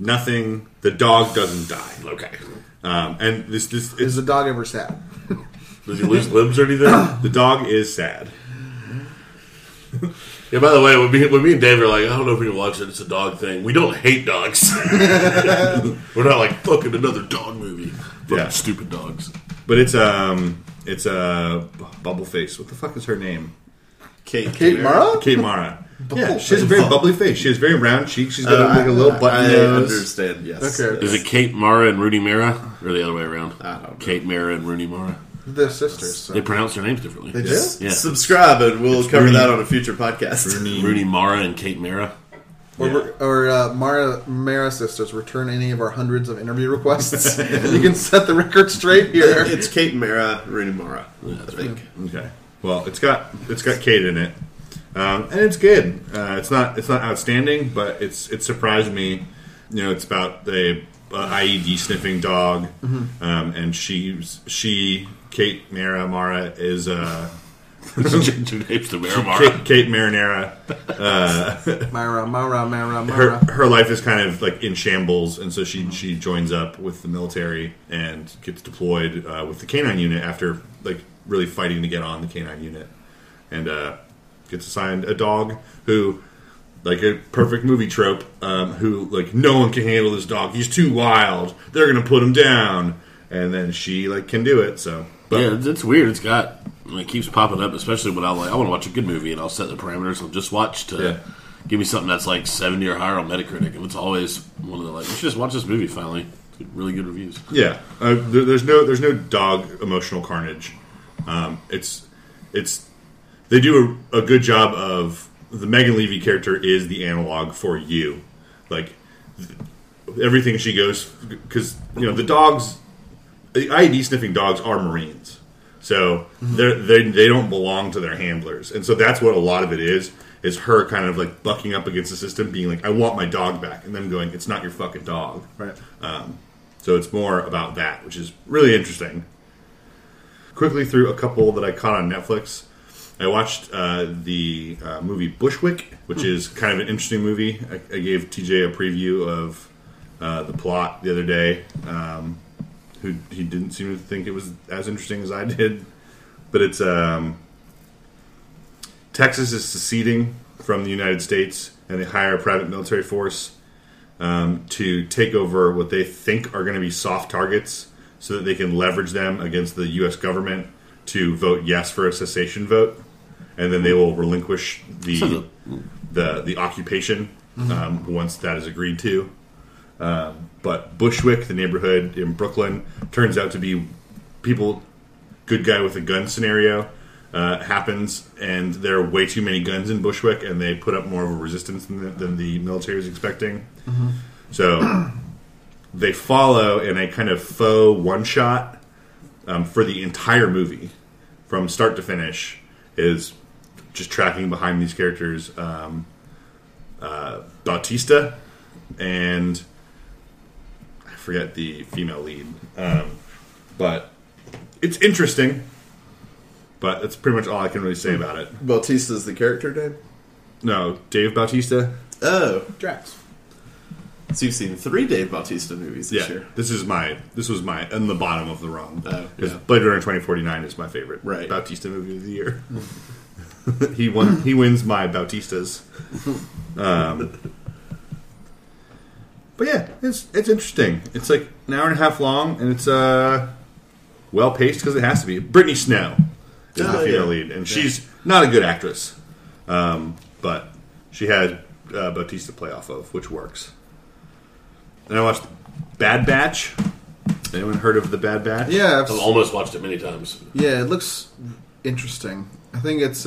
Nothing. The dog doesn't die. Okay. And this is the dog ever sad? Does he lose limbs or anything? The dog is sad. Yeah. By the way, when me and Dave are like, I don't know if we can watch it. It's a dog thing. We don't hate dogs. We're not like fucking another dog movie. Fucking stupid dogs. But it's a bubble face. What the fuck is her name? Kate Mara. Kate Mara. Yeah, she has a very bubbly face. She has very round cheeks. She's got like a little button nose. I understand. Yes. Okay. Is it Kate Mara and Rooney Mara, or the other way around? I don't know. Kate Mara and Rooney Mara. They're sisters. So. They pronounce their names differently. They do? Yeah. Subscribe, and we'll cover that on a future podcast. Rooney Mara and Kate Mara. Or Mara sisters, return any of our hundreds of interview requests. You can set the record straight here. It's Kate Mara, Rooney Mara. Yeah, I think. Right. Okay. Well, it's got Kate in it, and it's good. It's not outstanding, but it surprised me. You know, it's about the IED sniffing dog, and she Kate Mara is Kate Marinara. Mara. Her life is kind of like in shambles, and so she joins up with the military and gets deployed with the canine unit after like really fighting to get on the canine unit, and gets assigned a dog who, like a perfect movie trope, who like no one can handle this dog. He's too wild. They're gonna put him down, and then she like can do it. So. But, yeah, it's weird. It's got, it keeps popping up, especially when I want to watch a good movie, and I'll set the parameters. I'll just watch to give me something that's like 70 or higher on Metacritic, and it's always one of the like, you should just watch this movie finally. It's really good reviews. Yeah, there's no dog emotional carnage. It's they do a good job of the Megan Levy character is the analog for you, like everything she goes, because you know the dogs. The IED sniffing dogs are Marines, so they don't belong to their handlers, and so that's what a lot of it is her kind of like bucking up against the system, being like, "I want my dog back," and them going, "It's not your fucking dog." Right. So it's more about that, which is really interesting. Quickly through a couple that I caught on Netflix, I watched the movie Bushwick, which is kind of an interesting movie. I gave TJ a preview of the plot the other day. Who he didn't seem to think it was as interesting as I did, but it's Texas is seceding from the United States, and they hire a private military force to take over what they think are going to be soft targets, so that they can leverage them against the U.S. government to vote yes for a cessation vote, and then they will relinquish the occupation once that is agreed to. But Bushwick, the neighborhood in Brooklyn, turns out to be people, good guy with a gun scenario happens, and there are way too many guns in Bushwick, and they put up more of a resistance than the military was expecting. Mm-hmm. So they follow in a kind of faux one-shot for the entire movie, from start to finish, is just tracking behind these characters. Bautista and... forget the female lead, but it's interesting. But that's pretty much all I can really say about it. Bautista's the character, Dave? No, Dave Bautista. Oh, Drax. So you've seen 3 Dave Bautista movies this year. This was my in the bottom of the rung. Oh, yeah. Blade Runner 2049 is my favorite Bautista movie of the year. He wins my Bautistas. But yeah, it's interesting. It's like an hour and a half long, and it's well paced because it has to be. Brittany Snow is the female lead, and she's not a good actress, but she had Bautista play off of, which works. And I watched Bad Batch. Anyone heard of the Bad Batch? Yeah, I've almost watched it many times. Yeah, it looks interesting. I think it's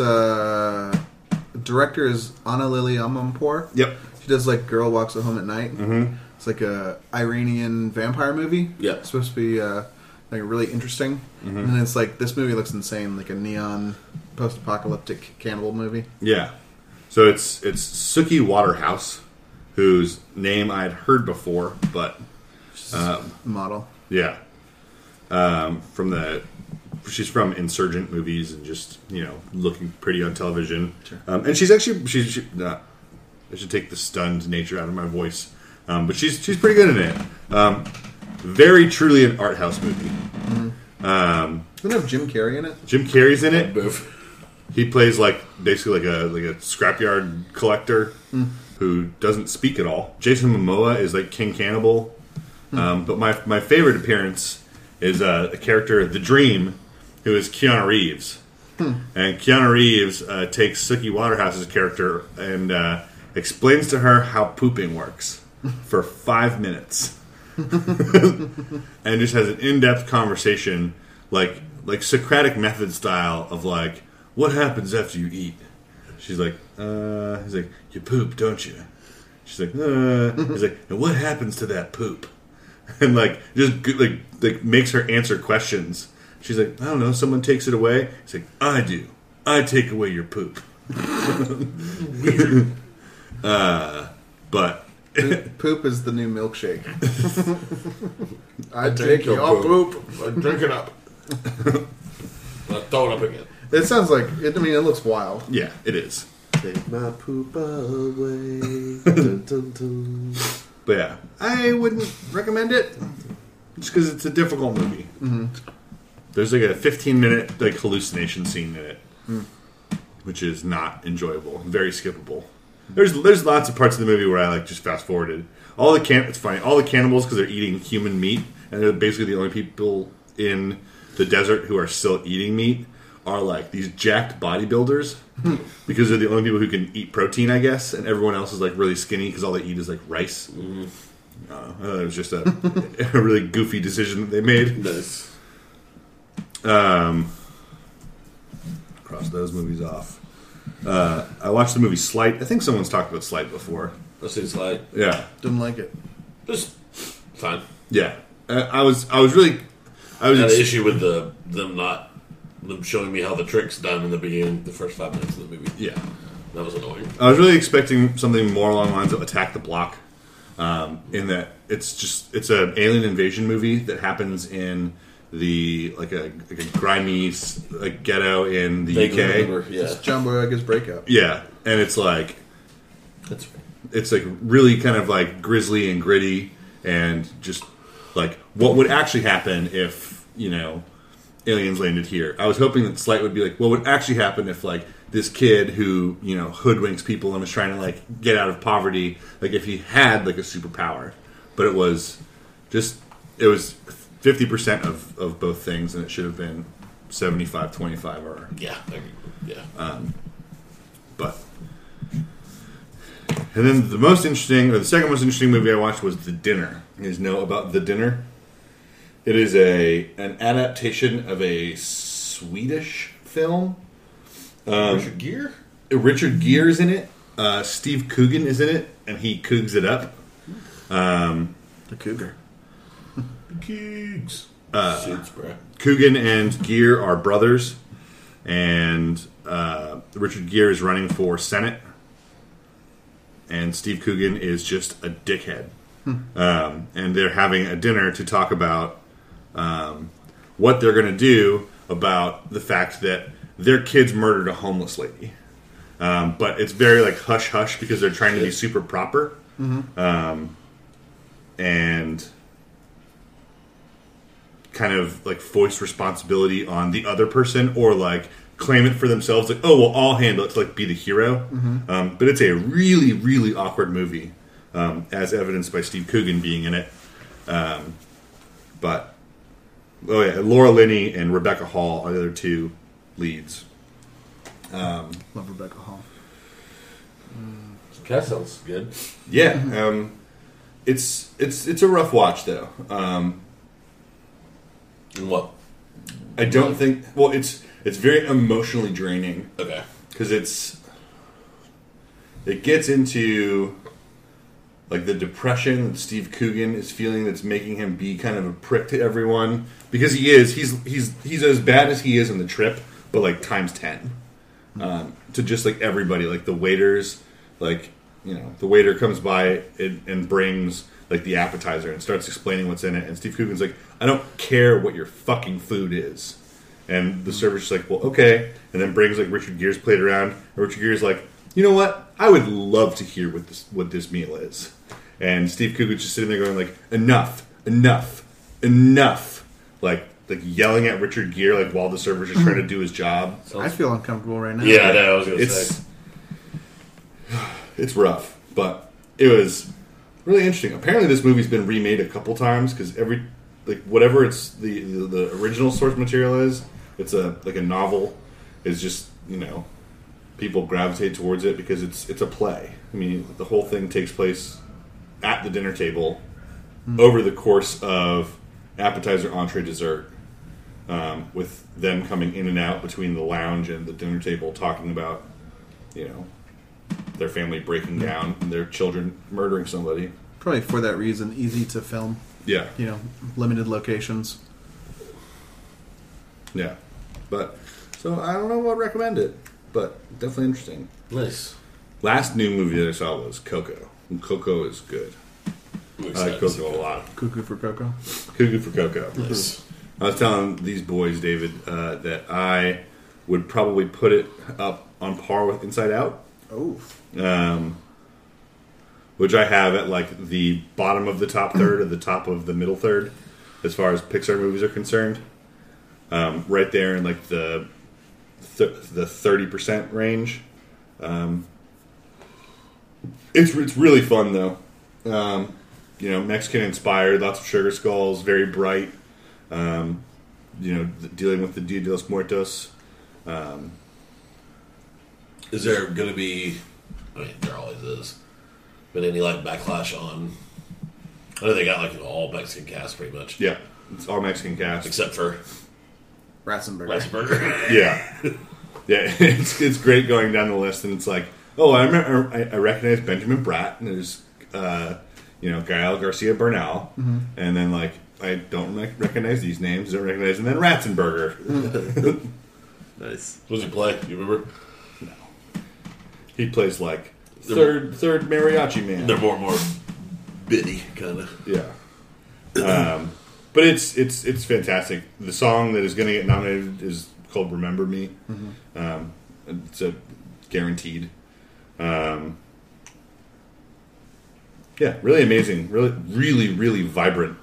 director is Anna Lily Amanpour. Yep. She does, like, Girl Walks at Home at Night. Mm-hmm. It's like a Iranian vampire movie. Yeah. It's supposed to be, like, really interesting. Mm-hmm. And then it's like, this movie looks insane, like a neon post-apocalyptic cannibal movie. Yeah. So it's Suki Waterhouse, whose name I had heard before, but... model. Yeah. She's from Insurgent movies and just, you know, looking pretty on television. Sure. And she's actually... I should take the stunned nature out of my voice. But she's pretty good in it. Very truly an art house movie. Mm-hmm. Doesn't it have Jim Carrey in it? Jim Carrey's in it. Boof. He plays basically a scrapyard collector who doesn't speak at all. Jason Momoa is like King Cannibal. But my favorite appearance is a character, The Dream, who is Keanu Reeves. And Keanu Reeves takes Suki Waterhouse's character and... explains to her how pooping works for 5 minutes, and just has an in-depth conversation, like Socratic method style of like, what happens after you eat? She's like, he's like, you poop, don't you? She's like, he's like, and what happens to that poop? And like, just like makes her answer questions. She's like, I don't know, someone takes it away. He's like, I do. I take away your poop. Weird. But poop is the new milkshake. I take your poop. I drink it up. I throw it up again. It sounds like it looks wild. Yeah, it is. Take my poop away. Dun, dun, dun. But yeah, I wouldn't recommend it just because it's a difficult movie. Mm-hmm. There's like a 15-minute like hallucination scene in it, which is not enjoyable. Very skippable. There's lots of parts of the movie where I like just fast forwarded. It's funny. All the cannibals, because they're eating human meat, and they're basically the only people in the desert who are still eating meat are like these jacked bodybuilders because they're the only people who can eat protein, I guess. And everyone else is like really skinny because all they eat is like rice. Mm. It was just a really goofy decision that they made. Nice. Cross those movies off. I watched the movie Slight. I think someone's talked about Slight before. I've seen Slight. Yeah. Didn't like it. Just fine. Yeah. I had an issue with them showing me how the trick's done in the beginning, the first 5 minutes of the movie. Yeah. That was annoying. I was really expecting something more along the lines of Attack the Block, in that it's an alien invasion movie that happens in a grimy like ghetto in the UK. Remember, yeah. It's John Boyega's Breakout. Yeah, and it's like it's like really kind of like grisly and gritty, and just like what would actually happen if, you know, aliens landed here. I was hoping that Slight would be like what would actually happen if like this kid who, you know, hoodwinks people and was trying to like get out of poverty, like if he had like a superpower, but it was 50% of both things, and it should have been 75-25 or... Yeah. Yeah. But... And then the second most interesting movie I watched was The Dinner. You guys know about The Dinner? It is an adaptation of a Swedish film. Richard Gere? Richard Gere is in it. Steve Coogan is in it, and he cougs it up. The cougar. Cougs. Coogan and Gere are brothers, and Richard Gere is running for Senate, and Steve Coogan is just a dickhead. And they're having a dinner to talk about what they're going to do about the fact that their kids murdered a homeless lady. But it's very like hush hush because they're trying to be super proper. Mm-hmm. And kind of like foist responsibility on the other person, or like claim it for themselves, like, oh, well, I'll handle it, to like be the hero. Mm-hmm. But it's a really, really awkward movie. as evidenced by Steve Coogan being in it. Laura Linney and Rebecca Hall are the other two leads. Love Rebecca Hall. Kessel's good. Yeah, it's a rough watch though. It's very emotionally draining. Okay, because it gets into like the depression that Steve Coogan is feeling that's making him be kind of a prick to everyone, because he's as bad as he is in The Trip, but like times 10 to just like everybody, like the waiters. Like, you know, the waiter comes by and brings, like, the appetizer and starts explaining what's in it. And Steve Coogan's like, I don't care what your fucking food is. And the server's just like, well, okay. And then brings, like, Richard Gere's plate around. And Richard Gere's like, you know what? I would love to hear what this meal is. And Steve Coogan's just sitting there going, like, enough, enough, enough. Like yelling at Richard Gere, like, while the server's just trying to do his job. I feel uncomfortable right now. Yeah, I was going to say. It's rough, but it was really interesting. Apparently, this movie's been remade a couple times because whatever it's the original source material is, it's a novel. It's just, you know, people gravitate towards it because it's a play. I mean, the whole thing takes place at the dinner table over the course of appetizer, entree, dessert, with them coming in and out between the lounge and the dinner table, talking about, you know, their family breaking down and their children murdering somebody. Probably for that reason, easy to film. Yeah. You know, limited locations. Yeah. But, so I don't know what to recommend it, but definitely interesting. Nice. Last new movie that I saw was Coco. And Coco is good. I like Coco a lot. Cuckoo for Coco? Cuckoo for Coco. Nice. I was telling these boys, David, that I would probably put it up on par with Inside Out. Oh. Which I have at like the bottom of the top third or the top of the middle third as far as Pixar movies are concerned. Right there in like the 30% range. It's really fun though. You know, Mexican inspired, lots of sugar skulls, very bright. You know, dealing with the Dia de los Muertos. Is there going to be, I mean, there always is, but any, like, backlash on, I know they got, like, an all-Mexican cast, pretty much. Yeah, it's all-Mexican cast. Except for Ratzenberger. Yeah. Yeah, it's great going down the list, and it's like, oh, I remember, I recognize Benjamin Bratt, and there's, you know, Gael Garcia Bernal, and then, like, I don't recognize these names, and then Ratzenberger. Nice. What does he play? Do you remember? He plays like third mariachi man. They're more bitty kind of. Yeah, but it's fantastic. The song that is going to get nominated is called "Remember Me." It's a guaranteed. Yeah, really amazing. Really, really, really vibrant,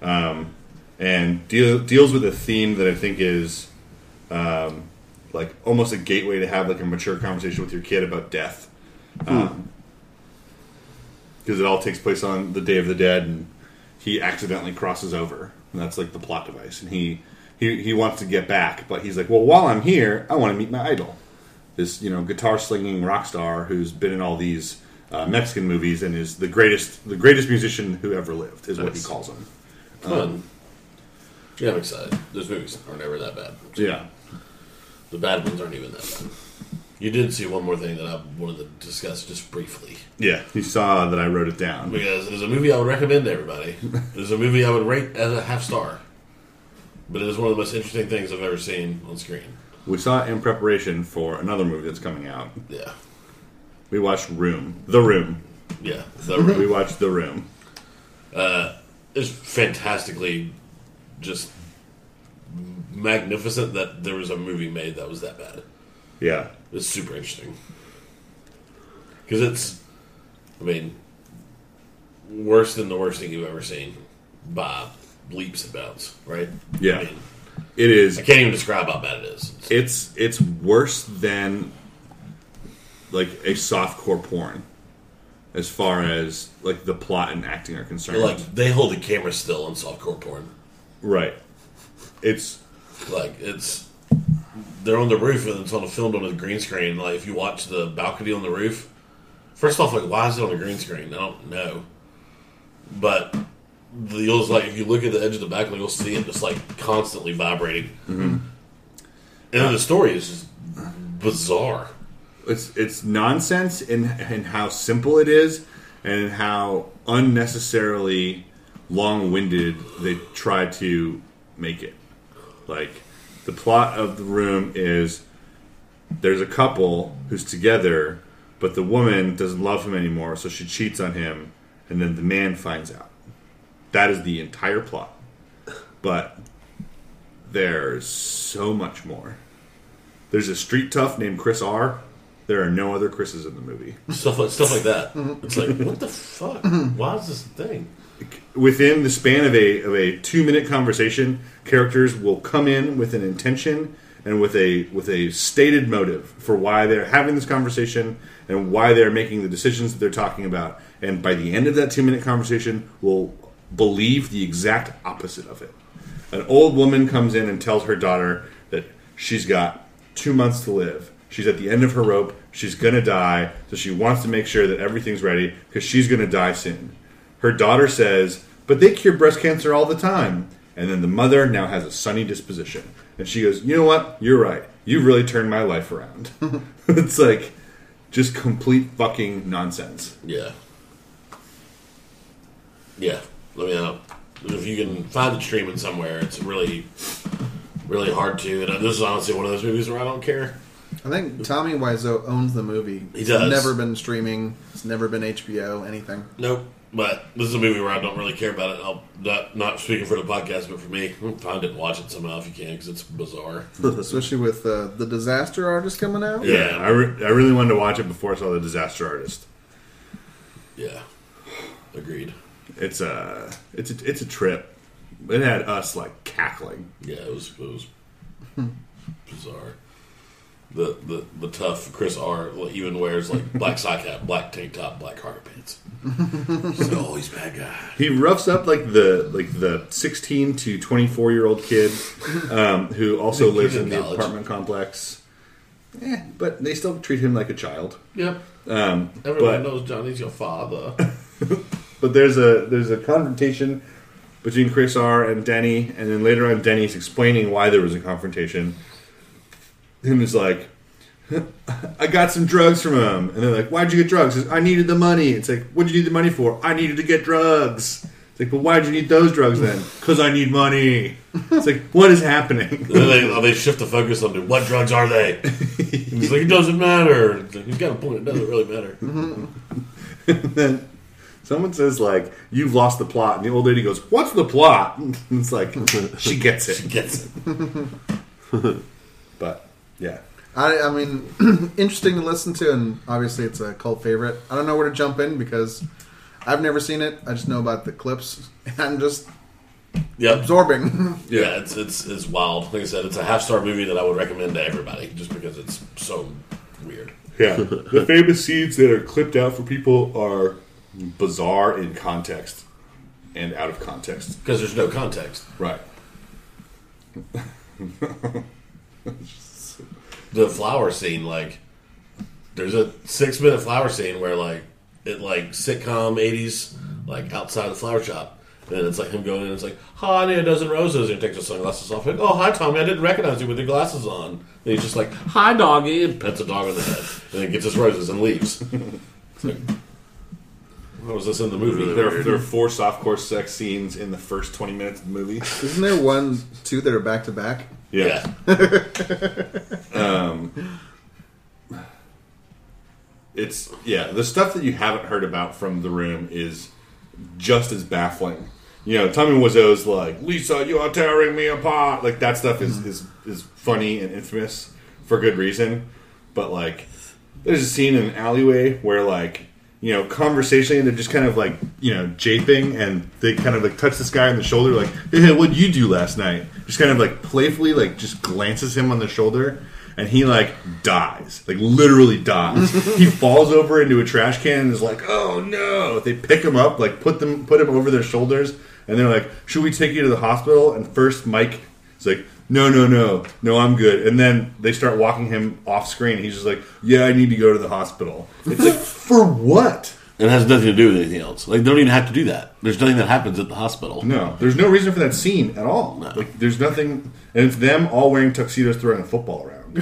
and deals with a theme that I think is. Like almost a gateway to have like a mature conversation with your kid about death, because it all takes place on the Day of the Dead, and he accidentally crosses over, and that's like the plot device. And he wants to get back, but he's like, well, while I'm here, I want to meet my idol, this, you know, guitar slinging rock star who's been in all these Mexican movies and is the greatest musician who ever lived, is what he calls him. Fun. Yeah, I'm excited. Those movies are never that bad. Yeah. The bad ones aren't even that bad. You did see one more thing that I wanted to discuss just briefly. Yeah, you saw that I wrote it down. Because it is a movie I would recommend to everybody. It is a movie I would rate as a 0.5 star. But it is one of the most interesting things I've ever seen on screen. We saw it in preparation for another movie that's coming out. Yeah. We watched Room. The Room. Yeah, The Room. We watched The Room. It's fantastically just... magnificent that there was a movie made that was that bad. Yeah. It's super interesting. Because it's, I mean, worse than the worst thing you've ever seen by leaps and bounds, right? Yeah. I mean, it is. I can't even describe how bad it is. It's worse than, like, a softcore porn. as far as like the plot and acting are concerned. Like they hold the camera still on softcore porn. Right. It's like it's they're on the roof and it's on a filmed on a green screen. Like if you watch the balcony on the roof, first off, like why is it on a green screen? I don't know. But you'll like if you look at the edge of the balcony, you'll see it just like constantly vibrating. Mm-hmm. And then the story is just bizarre. It's nonsense in how simple it is and how unnecessarily long-winded they try to make it. Like, the plot of The Room is there's a couple who's together, but the woman doesn't love him anymore, so she cheats on him, and then the man finds out. That is the entire plot. But there's so much more. There's a street tough named Chris R. There are no other Chris's in the movie. Stuff like that. It's like, what the fuck? Why is this thing? Within the span of a 2-minute conversation, characters will come in with an intention and with a stated motive for why they're having this conversation and why they're making the decisions that they're talking about. And by the end of that 2-minute conversation, we'll believe the exact opposite of it. An old woman comes in and tells her daughter that she's got 2 months to live. She's at the end of her rope. She's going to die. So she wants to make sure that everything's ready because she's going to die soon. Her daughter says, but they cure breast cancer all the time. And then the mother now has a sunny disposition. And she goes, you know what? You're right. You've really turned my life around. It's like just complete fucking nonsense. Yeah. Yeah. I mean, if you can find it streaming somewhere, it's really, really hard to. And this is honestly one of those movies where I don't care. I think Tommy Wiseau owns the movie. He does. It's never been streaming. It's never been HBO, anything. Nope. But this is a movie where I don't really care about it. I'll not speaking for the podcast, but for me, find it and watch it somehow if you can, because it's bizarre. Especially with The Disaster Artist coming out. Yeah. I really wanted to watch it before I saw The Disaster Artist. Yeah. Agreed. It's a trip. It had us, like, cackling. Yeah, it was bizarre. The tough Chris R even wears like black sock hat, black tank top, black cargo pants. So he's a bad guy. He roughs up like the 16 to 24 year old kid who also lives in the apartment complex. Yeah, but they still treat him like a child. Yep. Everyone knows Johnny's your father. But there's a confrontation between Chris R and Denny, and then later on Denny's explaining why there was a confrontation. Him is like, I got some drugs from him. And they're like, why'd you get drugs? He says, I needed the money. It's like, what'd you need the money for? I needed to get drugs. It's like, but why'd you need those drugs then? Because I need money. It's like, what is happening? They shift the focus on what drugs are they? And he's like, it doesn't matter. He's got a point. It doesn't really matter. And then someone says, like, you've lost the plot. And the old lady goes, what's the plot? And it's like, she gets it. She gets it. But... yeah. I mean, interesting to listen to, and obviously it's a cult favorite. I don't know where to jump in because I've never seen it. I just know about the clips, and I'm just absorbing. Yeah, it's wild. Like I said, it's a 5-star movie that I would recommend to everybody just because it's so weird. Yeah. The famous scenes that are clipped out for people are bizarre in context and out of context. Because there's no context. Right. The flower scene, like, there's a 6-minute flower scene where, like, it, like, sitcom 80s, like, outside the flower shop. And it's, like, him going in and it's like, hi, I need a dozen roses. And he takes his sunglasses off. And, oh, hi, Tommy, I didn't recognize you with your glasses on. And he's just like, hi, doggy, and pets a dog on the head. And then gets his roses and leaves. It's like, what was this in the movie? There are 4 softcore sex scenes in the first 20 minutes of the movie. Isn't there 1, 2 that are back-to-back? Yeah. It's the stuff that you haven't heard about from The Room is just as baffling. You know, Tommy Wiseau's like, Lisa, you are tearing me apart. Like, that stuff is funny and infamous for good reason. But, like, there's a scene in an alleyway where, like, you know, conversationally, they're just kind of, like, you know, japing, and they kind of, like, touch this guy on the shoulder, like, hey, what'd you do last night? Just kind of, like, playfully, like, just glances him on the shoulder, and he like dies, like literally dies. He falls over into a trash can and is like, "Oh no!" They pick him up, like put him over their shoulders, and they're like, "Should we take you to the hospital?" And first Mike is like, No, I'm good. And then they start walking him off screen. He's just like, yeah, I need to go to the hospital. It's like, for what? It has nothing to do with anything else. Like, they don't even have to do that. There's nothing that happens at the hospital. No, there's no reason for that scene at all. No. Like, there's nothing. And it's them all wearing tuxedos throwing a football around.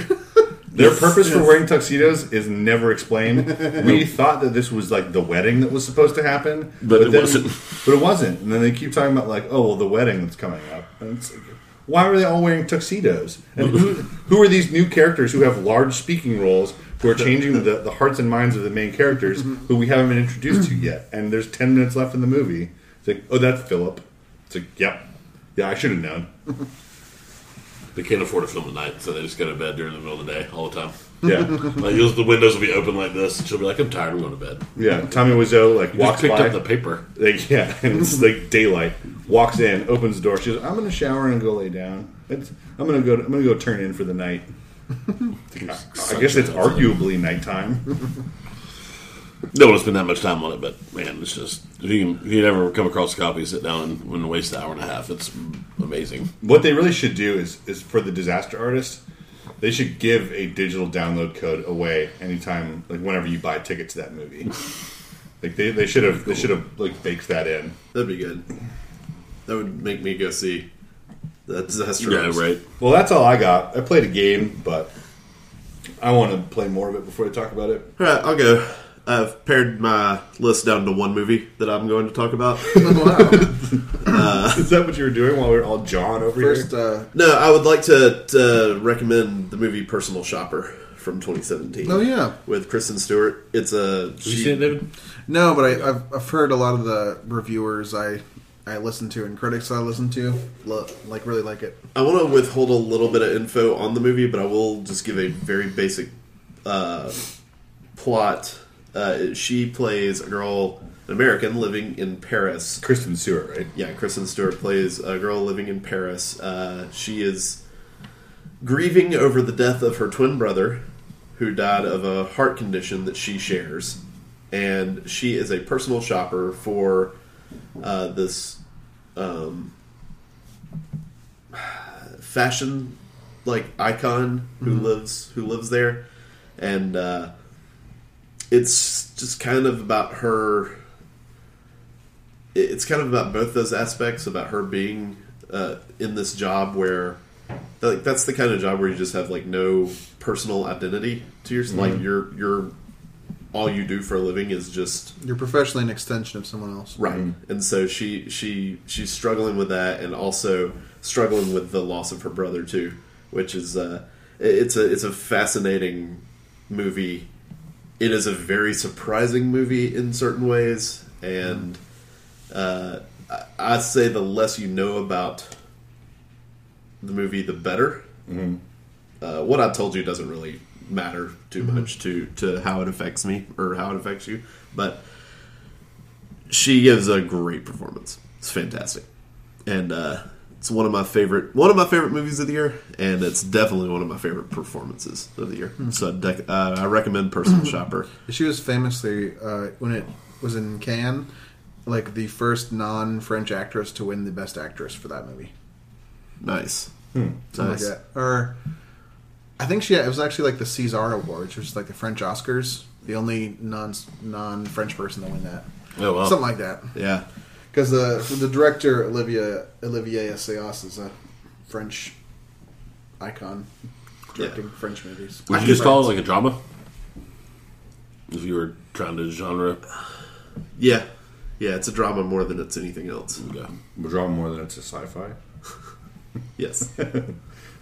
Their purpose for wearing tuxedos is never explained. We thought that this was like the wedding that was supposed to happen. But it wasn't. But it wasn't. And then they keep talking about like, oh, well, the wedding that's coming up. And it's like, why were they all wearing tuxedos? And who are these new characters who have large speaking roles who are changing the hearts and minds of the main characters who we haven't been introduced to yet? And there's 10 minutes left in the movie. It's like, oh, that's Philip. It's like, yep. Yeah, I should have known. They can't afford to film at night, so they just go to bed during the middle of the day all the time. Yeah. Like, the windows will be open like this, and she'll be like, I'm tired, I'm going to bed. Yeah. Tommy Wiseau, like, walks by. You just picked up the paper. Like, yeah, and it's, like, daylight. Walks in, opens the door. She goes, I'm going to shower and go lay down. I'm going to go turn in for the night. I guess it's arguably nighttime. Don't want to spend that much time on it, but, man, it's just... If you never come across a copy, sit down and waste an hour and a half. It's amazing. What they really should do is for the disaster artist... They should give a digital download code away anytime, like whenever you buy a ticket to that movie. Like they should have like baked that in. That'd be good. That would make me go see that disaster. Yeah, right. Well, that's all I got. I played a game, but I want to play more of it before I talk about it. All right, I'll go. I've pared my list down to one movie that I'm going to talk about. Is that what you were doing while we were all jawing over here? No, I would like to recommend the movie Personal Shopper from 2017. Oh, yeah. With Kristen Stewart. Have you seen it, David? No, but I've heard a lot of the reviewers I listen to and critics I listen to really like it. I want to withhold a little bit of info on the movie, but I will just give a very basic plot. She plays a girl, an American, living in Paris. Kristen Stewart, right? Yeah, Kristen Stewart plays a girl living in Paris. She is grieving over the death of her twin brother, who died of a heart condition that she shares. And she is a personal shopper for this fashion icon who lives there. And... It's just kind of about her... It's kind of about both those aspects, about her being in this job where... that's the kind of job where you just have, no personal identity to yourself. Mm-hmm. You're all you do for a living is just... You're professionally an extension of someone else. Right. Mm-hmm. And so she's struggling with that and also struggling with the loss of her brother, too, which is... It's a fascinating movie... It is a very surprising movie in certain ways, and I say the less you know about the movie, the better. Mm-hmm. What I told you doesn't really matter too much to how it affects me or how it affects you, but she gives a great performance. It's fantastic, and it's one of my favorite movies of the year, and it's definitely one of my favorite performances of the year. Mm-hmm. So I recommend Personal Shopper. She was famously when it was in Cannes, the first non-French actress to win the Best Actress for that movie. Nice, nice. Like that. Or I think it was actually the César Awards, which is the French Oscars. The only non-French person to win that. Oh, wow. Something like that. Yeah. Because the director, Olivier Assayas, is a French icon directing French movies. Would you just call it a drama? If you were trying to genre? Yeah. Yeah, it's a drama more than it's anything else. Yeah. A drama more than it's a sci-fi? Yes.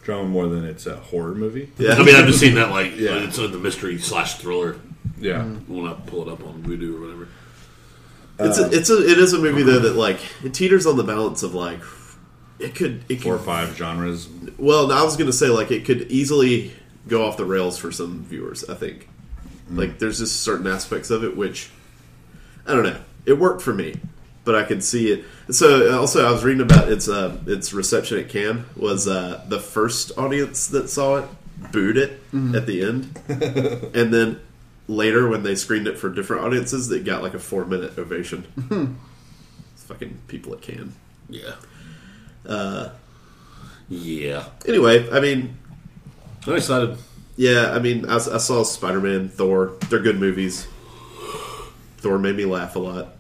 Drama more than it's a horror movie? Yeah. I mean, I've just seen that, it's the mystery / thriller. Yeah. When I pull it up on Voodoo or whatever. It is a movie though that it teeters on the balance of it could 4 or 5 genres. Well, I was going to say it could easily go off the rails for some viewers. I think there's just certain aspects of it which I don't know. It worked for me, but I could see it. So also I was reading about its reception at Cannes was the first audience that saw it booed it at the end. And then later, when they screened it for different audiences, it got like a 4-minute ovation. It's fucking people that can. Yeah. Yeah. Anyway, I mean... I'm excited. Yeah, I mean, I saw Spider-Man, Thor. They're good movies. Thor made me laugh a lot.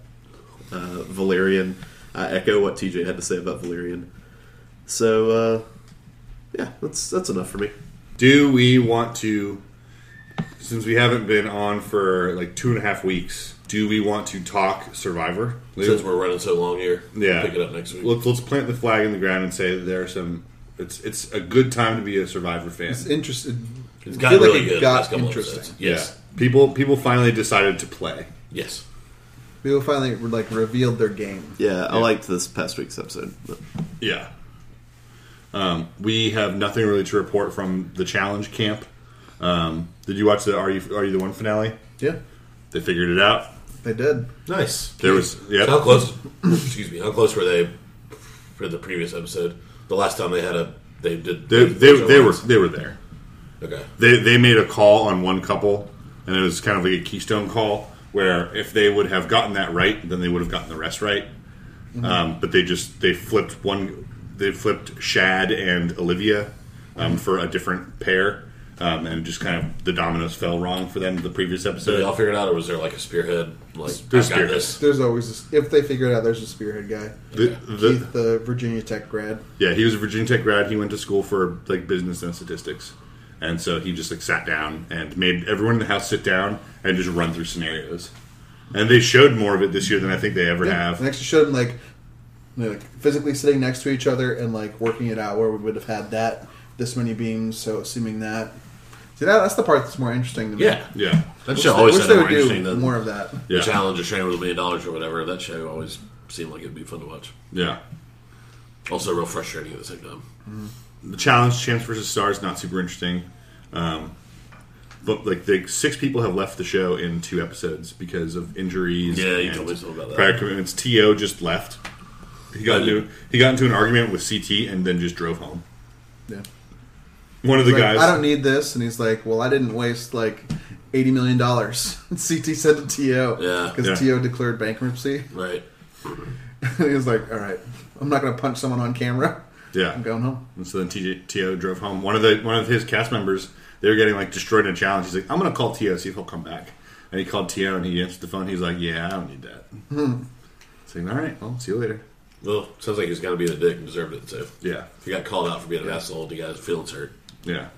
Valerian. I echo what TJ had to say about Valerian. So, yeah, that's enough for me. Do we want to, since we haven't been on for like 2.5 weeks, do we want to talk Survivor? Since we're running so long here, yeah, pick it up next week. Let's plant the flag in the ground and say that there are some. It's a good time to be a Survivor fan. It's interesting. It's got really good. Got interesting. Yes, yeah. People finally decided to play. Yes. People finally like revealed their game. Yeah, I liked this past week's episode. But. Yeah. We have nothing really to report from the challenge camp. Did you watch the Are You the One finale? Yeah. They figured it out. They did. Nice. There was how close excuse me, how close were they for the previous episode? The last time they had a they were there. Okay. They made a call on one couple and it was kind of like a keystone call where if they would have gotten that right, then they would have gotten the rest right. Mm-hmm. But they flipped one. They flipped Shad and Olivia for a different pair, and just kind of the dominoes fell wrong for them the previous episode. Did they all figure it out, or was there like a spearhead? Like, there's spearhead. There's always if they figure it out, there's a spearhead guy. Keith, the Virginia Tech grad. Yeah, he was a Virginia Tech grad. He went to school for like business and statistics, and so he just like sat down and made everyone in the house sit down and just run through scenarios. And they showed more of it this year than I think they ever have. They actually showed them like physically sitting next to each other and like working it out where we would have had that this many beams. So assuming that, see that's the part that's more interesting to me. Yeah. That show always said more interesting than more of that. Yeah. The Challenge or Train with $1 Million or whatever. That show always seemed like it'd be fun to watch. Yeah. Also, real frustrating at the same time. Mm-hmm. The Challenge, Champs vs. Stars, not super interesting. But like the 6 people have left the show in 2 episodes because of injuries. Yeah, you told me something about that. Prior commitments. T.O. just left. He got into an argument with CT and then just drove home. Yeah. One of the guys... I don't need this. And he's like, well, I didn't waste, like, $80 million. CT said to T.O. Yeah. Because T.O. declared bankruptcy. Right. And he was like, all right, I'm not going to punch someone on camera. Yeah. I'm going home. And so then T.O. drove home. One of his cast members, they were getting, like, destroyed in a challenge. He's like, I'm going to call T.O., see if he'll come back. And he called T.O. and he answered the phone. He's like, yeah, I don't need that. He's like, all right, well, see you later. Well, sounds like he's got to be a dick and deserved it, too. Yeah. He got called out for being an asshole. The guy's feelings hurt. Yeah.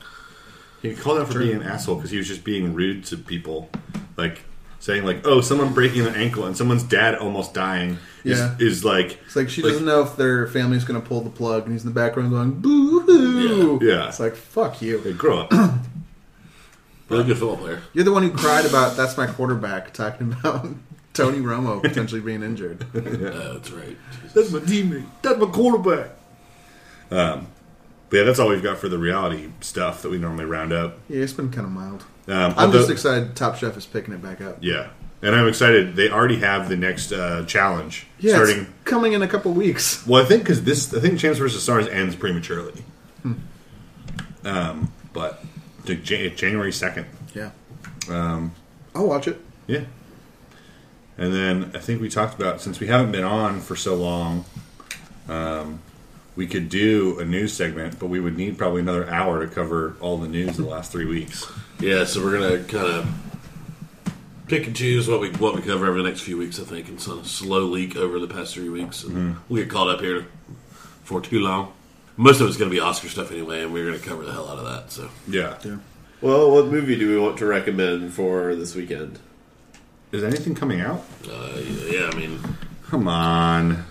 He got called out for being an asshole because he was just being rude to people. Like, saying, like, oh, someone breaking their ankle and someone's dad almost dying is like... It's like she doesn't know if their family's going to pull the plug and he's in the background going, boo-hoo. Yeah. It's like, fuck you. Hey, grow up. Really good football player. You're the one who cried about, that's my quarterback, talking about... Tony Romo potentially being injured. That's right. Jesus. That's my teammate. That's my quarterback. But yeah, that's all we've got for the reality stuff that we normally round up. Yeah, it's been kind of mild. I'm just excited Top Chef is picking it back up. Yeah. And I'm excited. They already have the next challenge. Yeah, starting, it's coming in a couple weeks. Well, I think because I think Champs vs. Stars ends prematurely. But January 2nd. Yeah. I'll watch it. Yeah. And then I think we talked about, since we haven't been on for so long, we could do a news segment, but we would need probably another hour to cover all the news the last 3 weeks. Yeah, so we're going to kind of pick and choose what we cover over the next few weeks, I think, and sort of slow leak over the past 3 weeks. And we'll get caught up here for too long. Most of it's going to be Oscar stuff anyway, and we're going to cover the hell out of that. So yeah. Well, what movie do we want to recommend for this weekend? Is anything coming out? Yeah, I mean... Come on.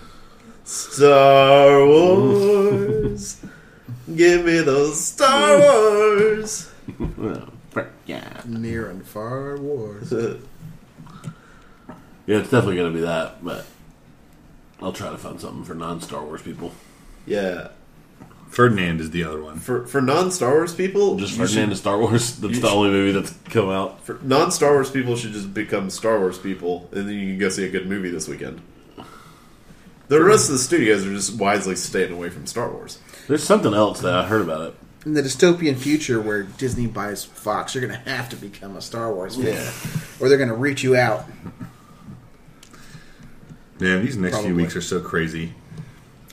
Star Wars. Give me those Star Wars. Yeah. Near and far wars. Yeah, it's definitely going to be that, but I'll try to find something for non-Star Wars people. Yeah. Ferdinand is the other one. For non-Star Wars people... Just Ferdinand is Star Wars. That's the only movie that's come out. For non-Star Wars people should just become Star Wars people, and then you can go see a good movie this weekend. The rest of the studios are just wisely staying away from Star Wars. There's something else that I heard about it. in the dystopian future where Disney buys Fox, you're going to have to become a Star Wars fan, or they're going to root you out. Man, these next few weeks are so crazy.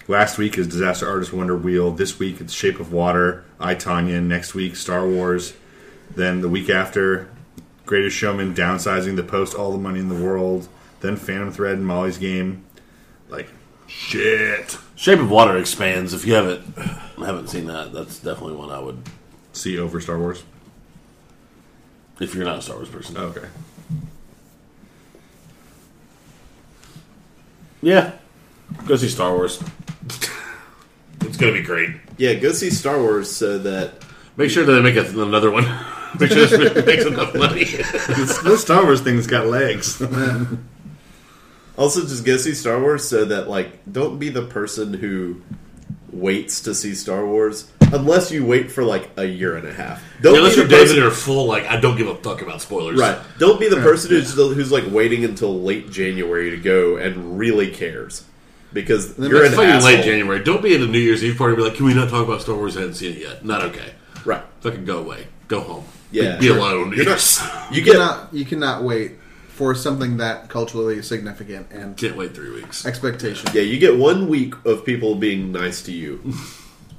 Last week is Disaster Artist Wonder Wheel. This week it's Shape of Water, I, Tonya. Next week, Star Wars. Then the week after, Greatest Showman, Downsizing, The Post, All the Money in the World. Then Phantom Thread and Molly's Game. Like, shit. Shape of Water expands. If you haven't seen that, that's definitely one I would see over Star Wars. If you're not a Star Wars person. Okay. Yeah. Go see Star Wars. It's going to be great. Yeah, go see Star Wars so that... Make sure that they make another one. Make sure this makes enough money. This Star Wars thing's got legs. Also, just go see Star Wars so that, like, don't be the person who waits to see Star Wars unless you wait for, like, a year and a half. Unless you're David or full, like, I don't give a fuck about spoilers. Right. Don't be the person who's like, waiting until late January to go and really cares. Because you're an asshole. It's fucking late January. Don't be at a New Year's Eve party and be like, can we not talk about Star Wars? I haven't seen it yet. Not okay. Right. Fucking go away. Go home. Yeah. Be alone. You cannot wait for something that culturally significant and... Can't wait 3 weeks. Expectation. Yeah, you get 1 week of people being nice to you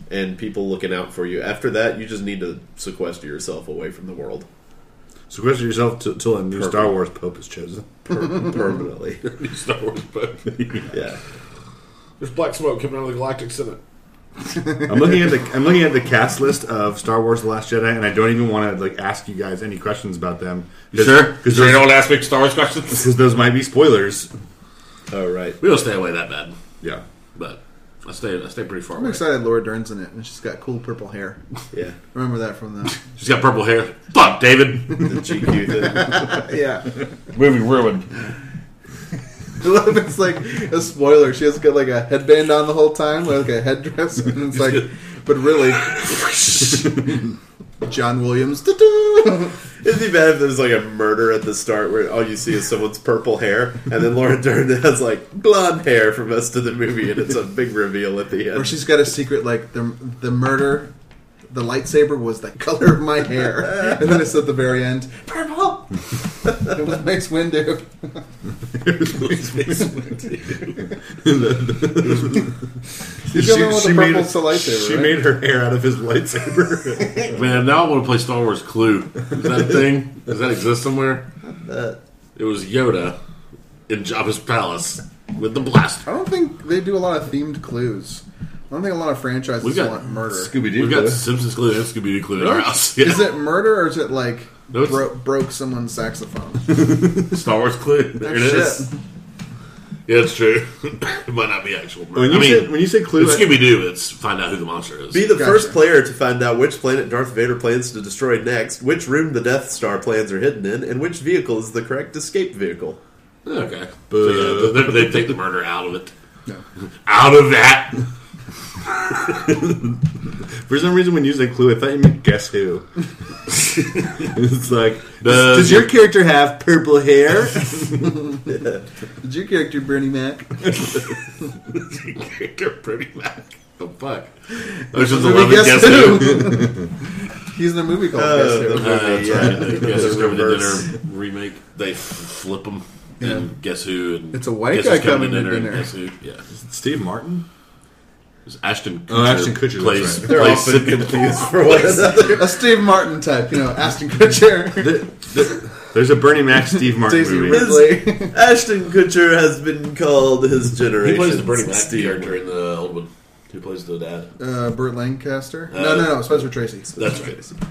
and people looking out for you. After that, you just need to sequester yourself away from the world. Sequester yourself till a new Star Wars Pope is chosen. Permanently. New Star Wars Pope. Yeah. There's black smoke coming out of the Galactic Senate. I'm looking at the cast list of Star Wars: The Last Jedi, and I don't even want to like ask you guys any questions about them. You sure? Because you don't ask big Star Wars questions. Because those might be spoilers. Oh right, we don't stay away that bad. Yeah, but I stay pretty far away. I'm excited Laura Dern's in it, and she's got cool purple hair. Yeah, remember that from the. She's got purple hair. Fuck David. The GQ thing. Yeah. Movie ruined. I love it's like a spoiler. She has got like a headband on the whole time, like a headdress, and it's like, but really, John Williams. It'd be bad if there's like a murder at the start where all you see is someone's purple hair, and then Laura Dern has like blonde hair for most of the movie, and it's a big reveal at the end. Or she's got a secret, like the murder, the lightsaber was the color of my hair, and then it's at the very end, purple. It was Mace Windu. She made her hair out of his lightsaber. Man, now I want to play Star Wars Clue. Is that a thing? Does that exist somewhere? I bet. It was Yoda in Jabba's palace with the blaster. I don't think they do a lot of themed clues. I don't think a lot of franchises want murder. Scooby-Doo. We've got Simpsons Clue and Scooby-Doo Clue in our house. Yeah. Is it murder or is it like broke someone's saxophone? Star Wars Clue. There it is. Yeah, it's true. It might not be actual murder. When you say Clue... It's Scooby-Doo, it's find out who the monster is. Be the first player to find out which planet Darth Vader plans to destroy next, which room the Death Star plans are hidden in, and which vehicle is the correct escape vehicle. Okay. But so, yeah, they take the murder out of it. No. Out of that... For some reason, when you said Clue, I thought you meant Guess Who. It's like, does your character have purple hair? Yeah. Did your character Bernie Mac? Does your character Bernie Mac? The fuck? I was just loving Guess Who. He's in a movie called Guess Who. Guess Who's coming to dinner remake. They flip him and Guess Who. And it's a white guy coming to dinner. Guess Who? Yeah, Steve Martin. Ashton Kutcher plays. Right. They're often confused for one another. A Steve Martin type, you know, Ashton Kutcher. There's a Bernie Mac Steve Martin movie. Ashton Kutcher has been called his generation. He plays the Bernie Mac character in the old one. Who plays the dad? Burt Lancaster? No, Spencer Tracy. That's right.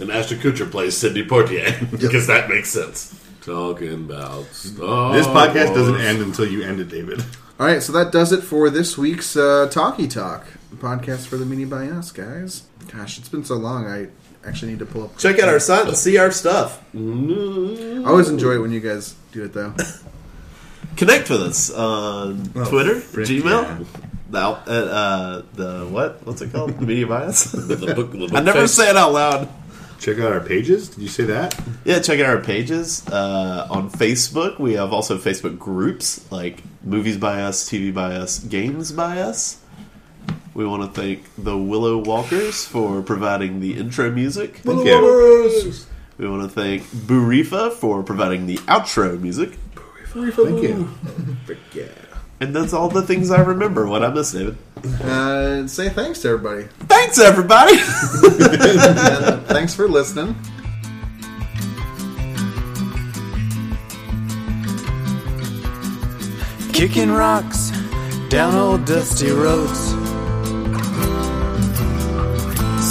And Ashton Kutcher plays Sidney Poitier, because that makes sense. Talking about Star Wars. This podcast doesn't end until you end it, David. All right, so that does it for this week's Talkie Talk podcast for the Meaning by Us, guys. Gosh, it's been so long. I actually need to pull up. Check out our site and see our stuff. I always enjoy it when you guys do it, though. Connect with us on Twitter, Gmail. Yeah. The what? What's it called? The Meaning by Us? the book I never say it out loud. Check out our pages. Did you say that? Yeah, check out our pages on Facebook. We have also Facebook groups like Movies by Us, TV by Us, Games by Us. We want to thank the Willow Walkers for providing the intro music. Thank you. Walkers! We want to thank Burifa for providing the outro music. Burifa. Thank you. And that's all the things I remember. What I missed, David? Say thanks to everybody. Thanks, everybody! Thanks for listening. Kicking rocks down old dusty roads.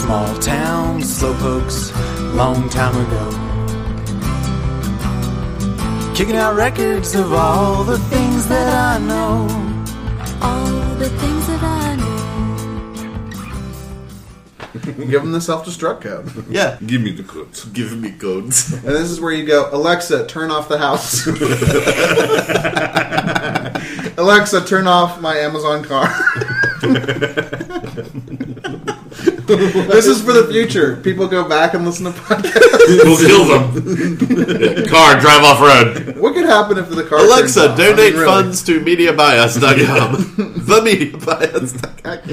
Small town slowpokes long time ago. Kicking out records of all the things that I know. All the things that I know. Give them the self-destruct code. Yeah. Give me the codes. Give me codes. And this is where you go, Alexa, turn off the house. Alexa, turn off my Amazon car. This is for the future. People go back and listen to podcasts. We'll kill them. Car, drive off road. What could happen if the car Alexa, turns off? Donate funds to MediaBias.com. The MediaBias.com.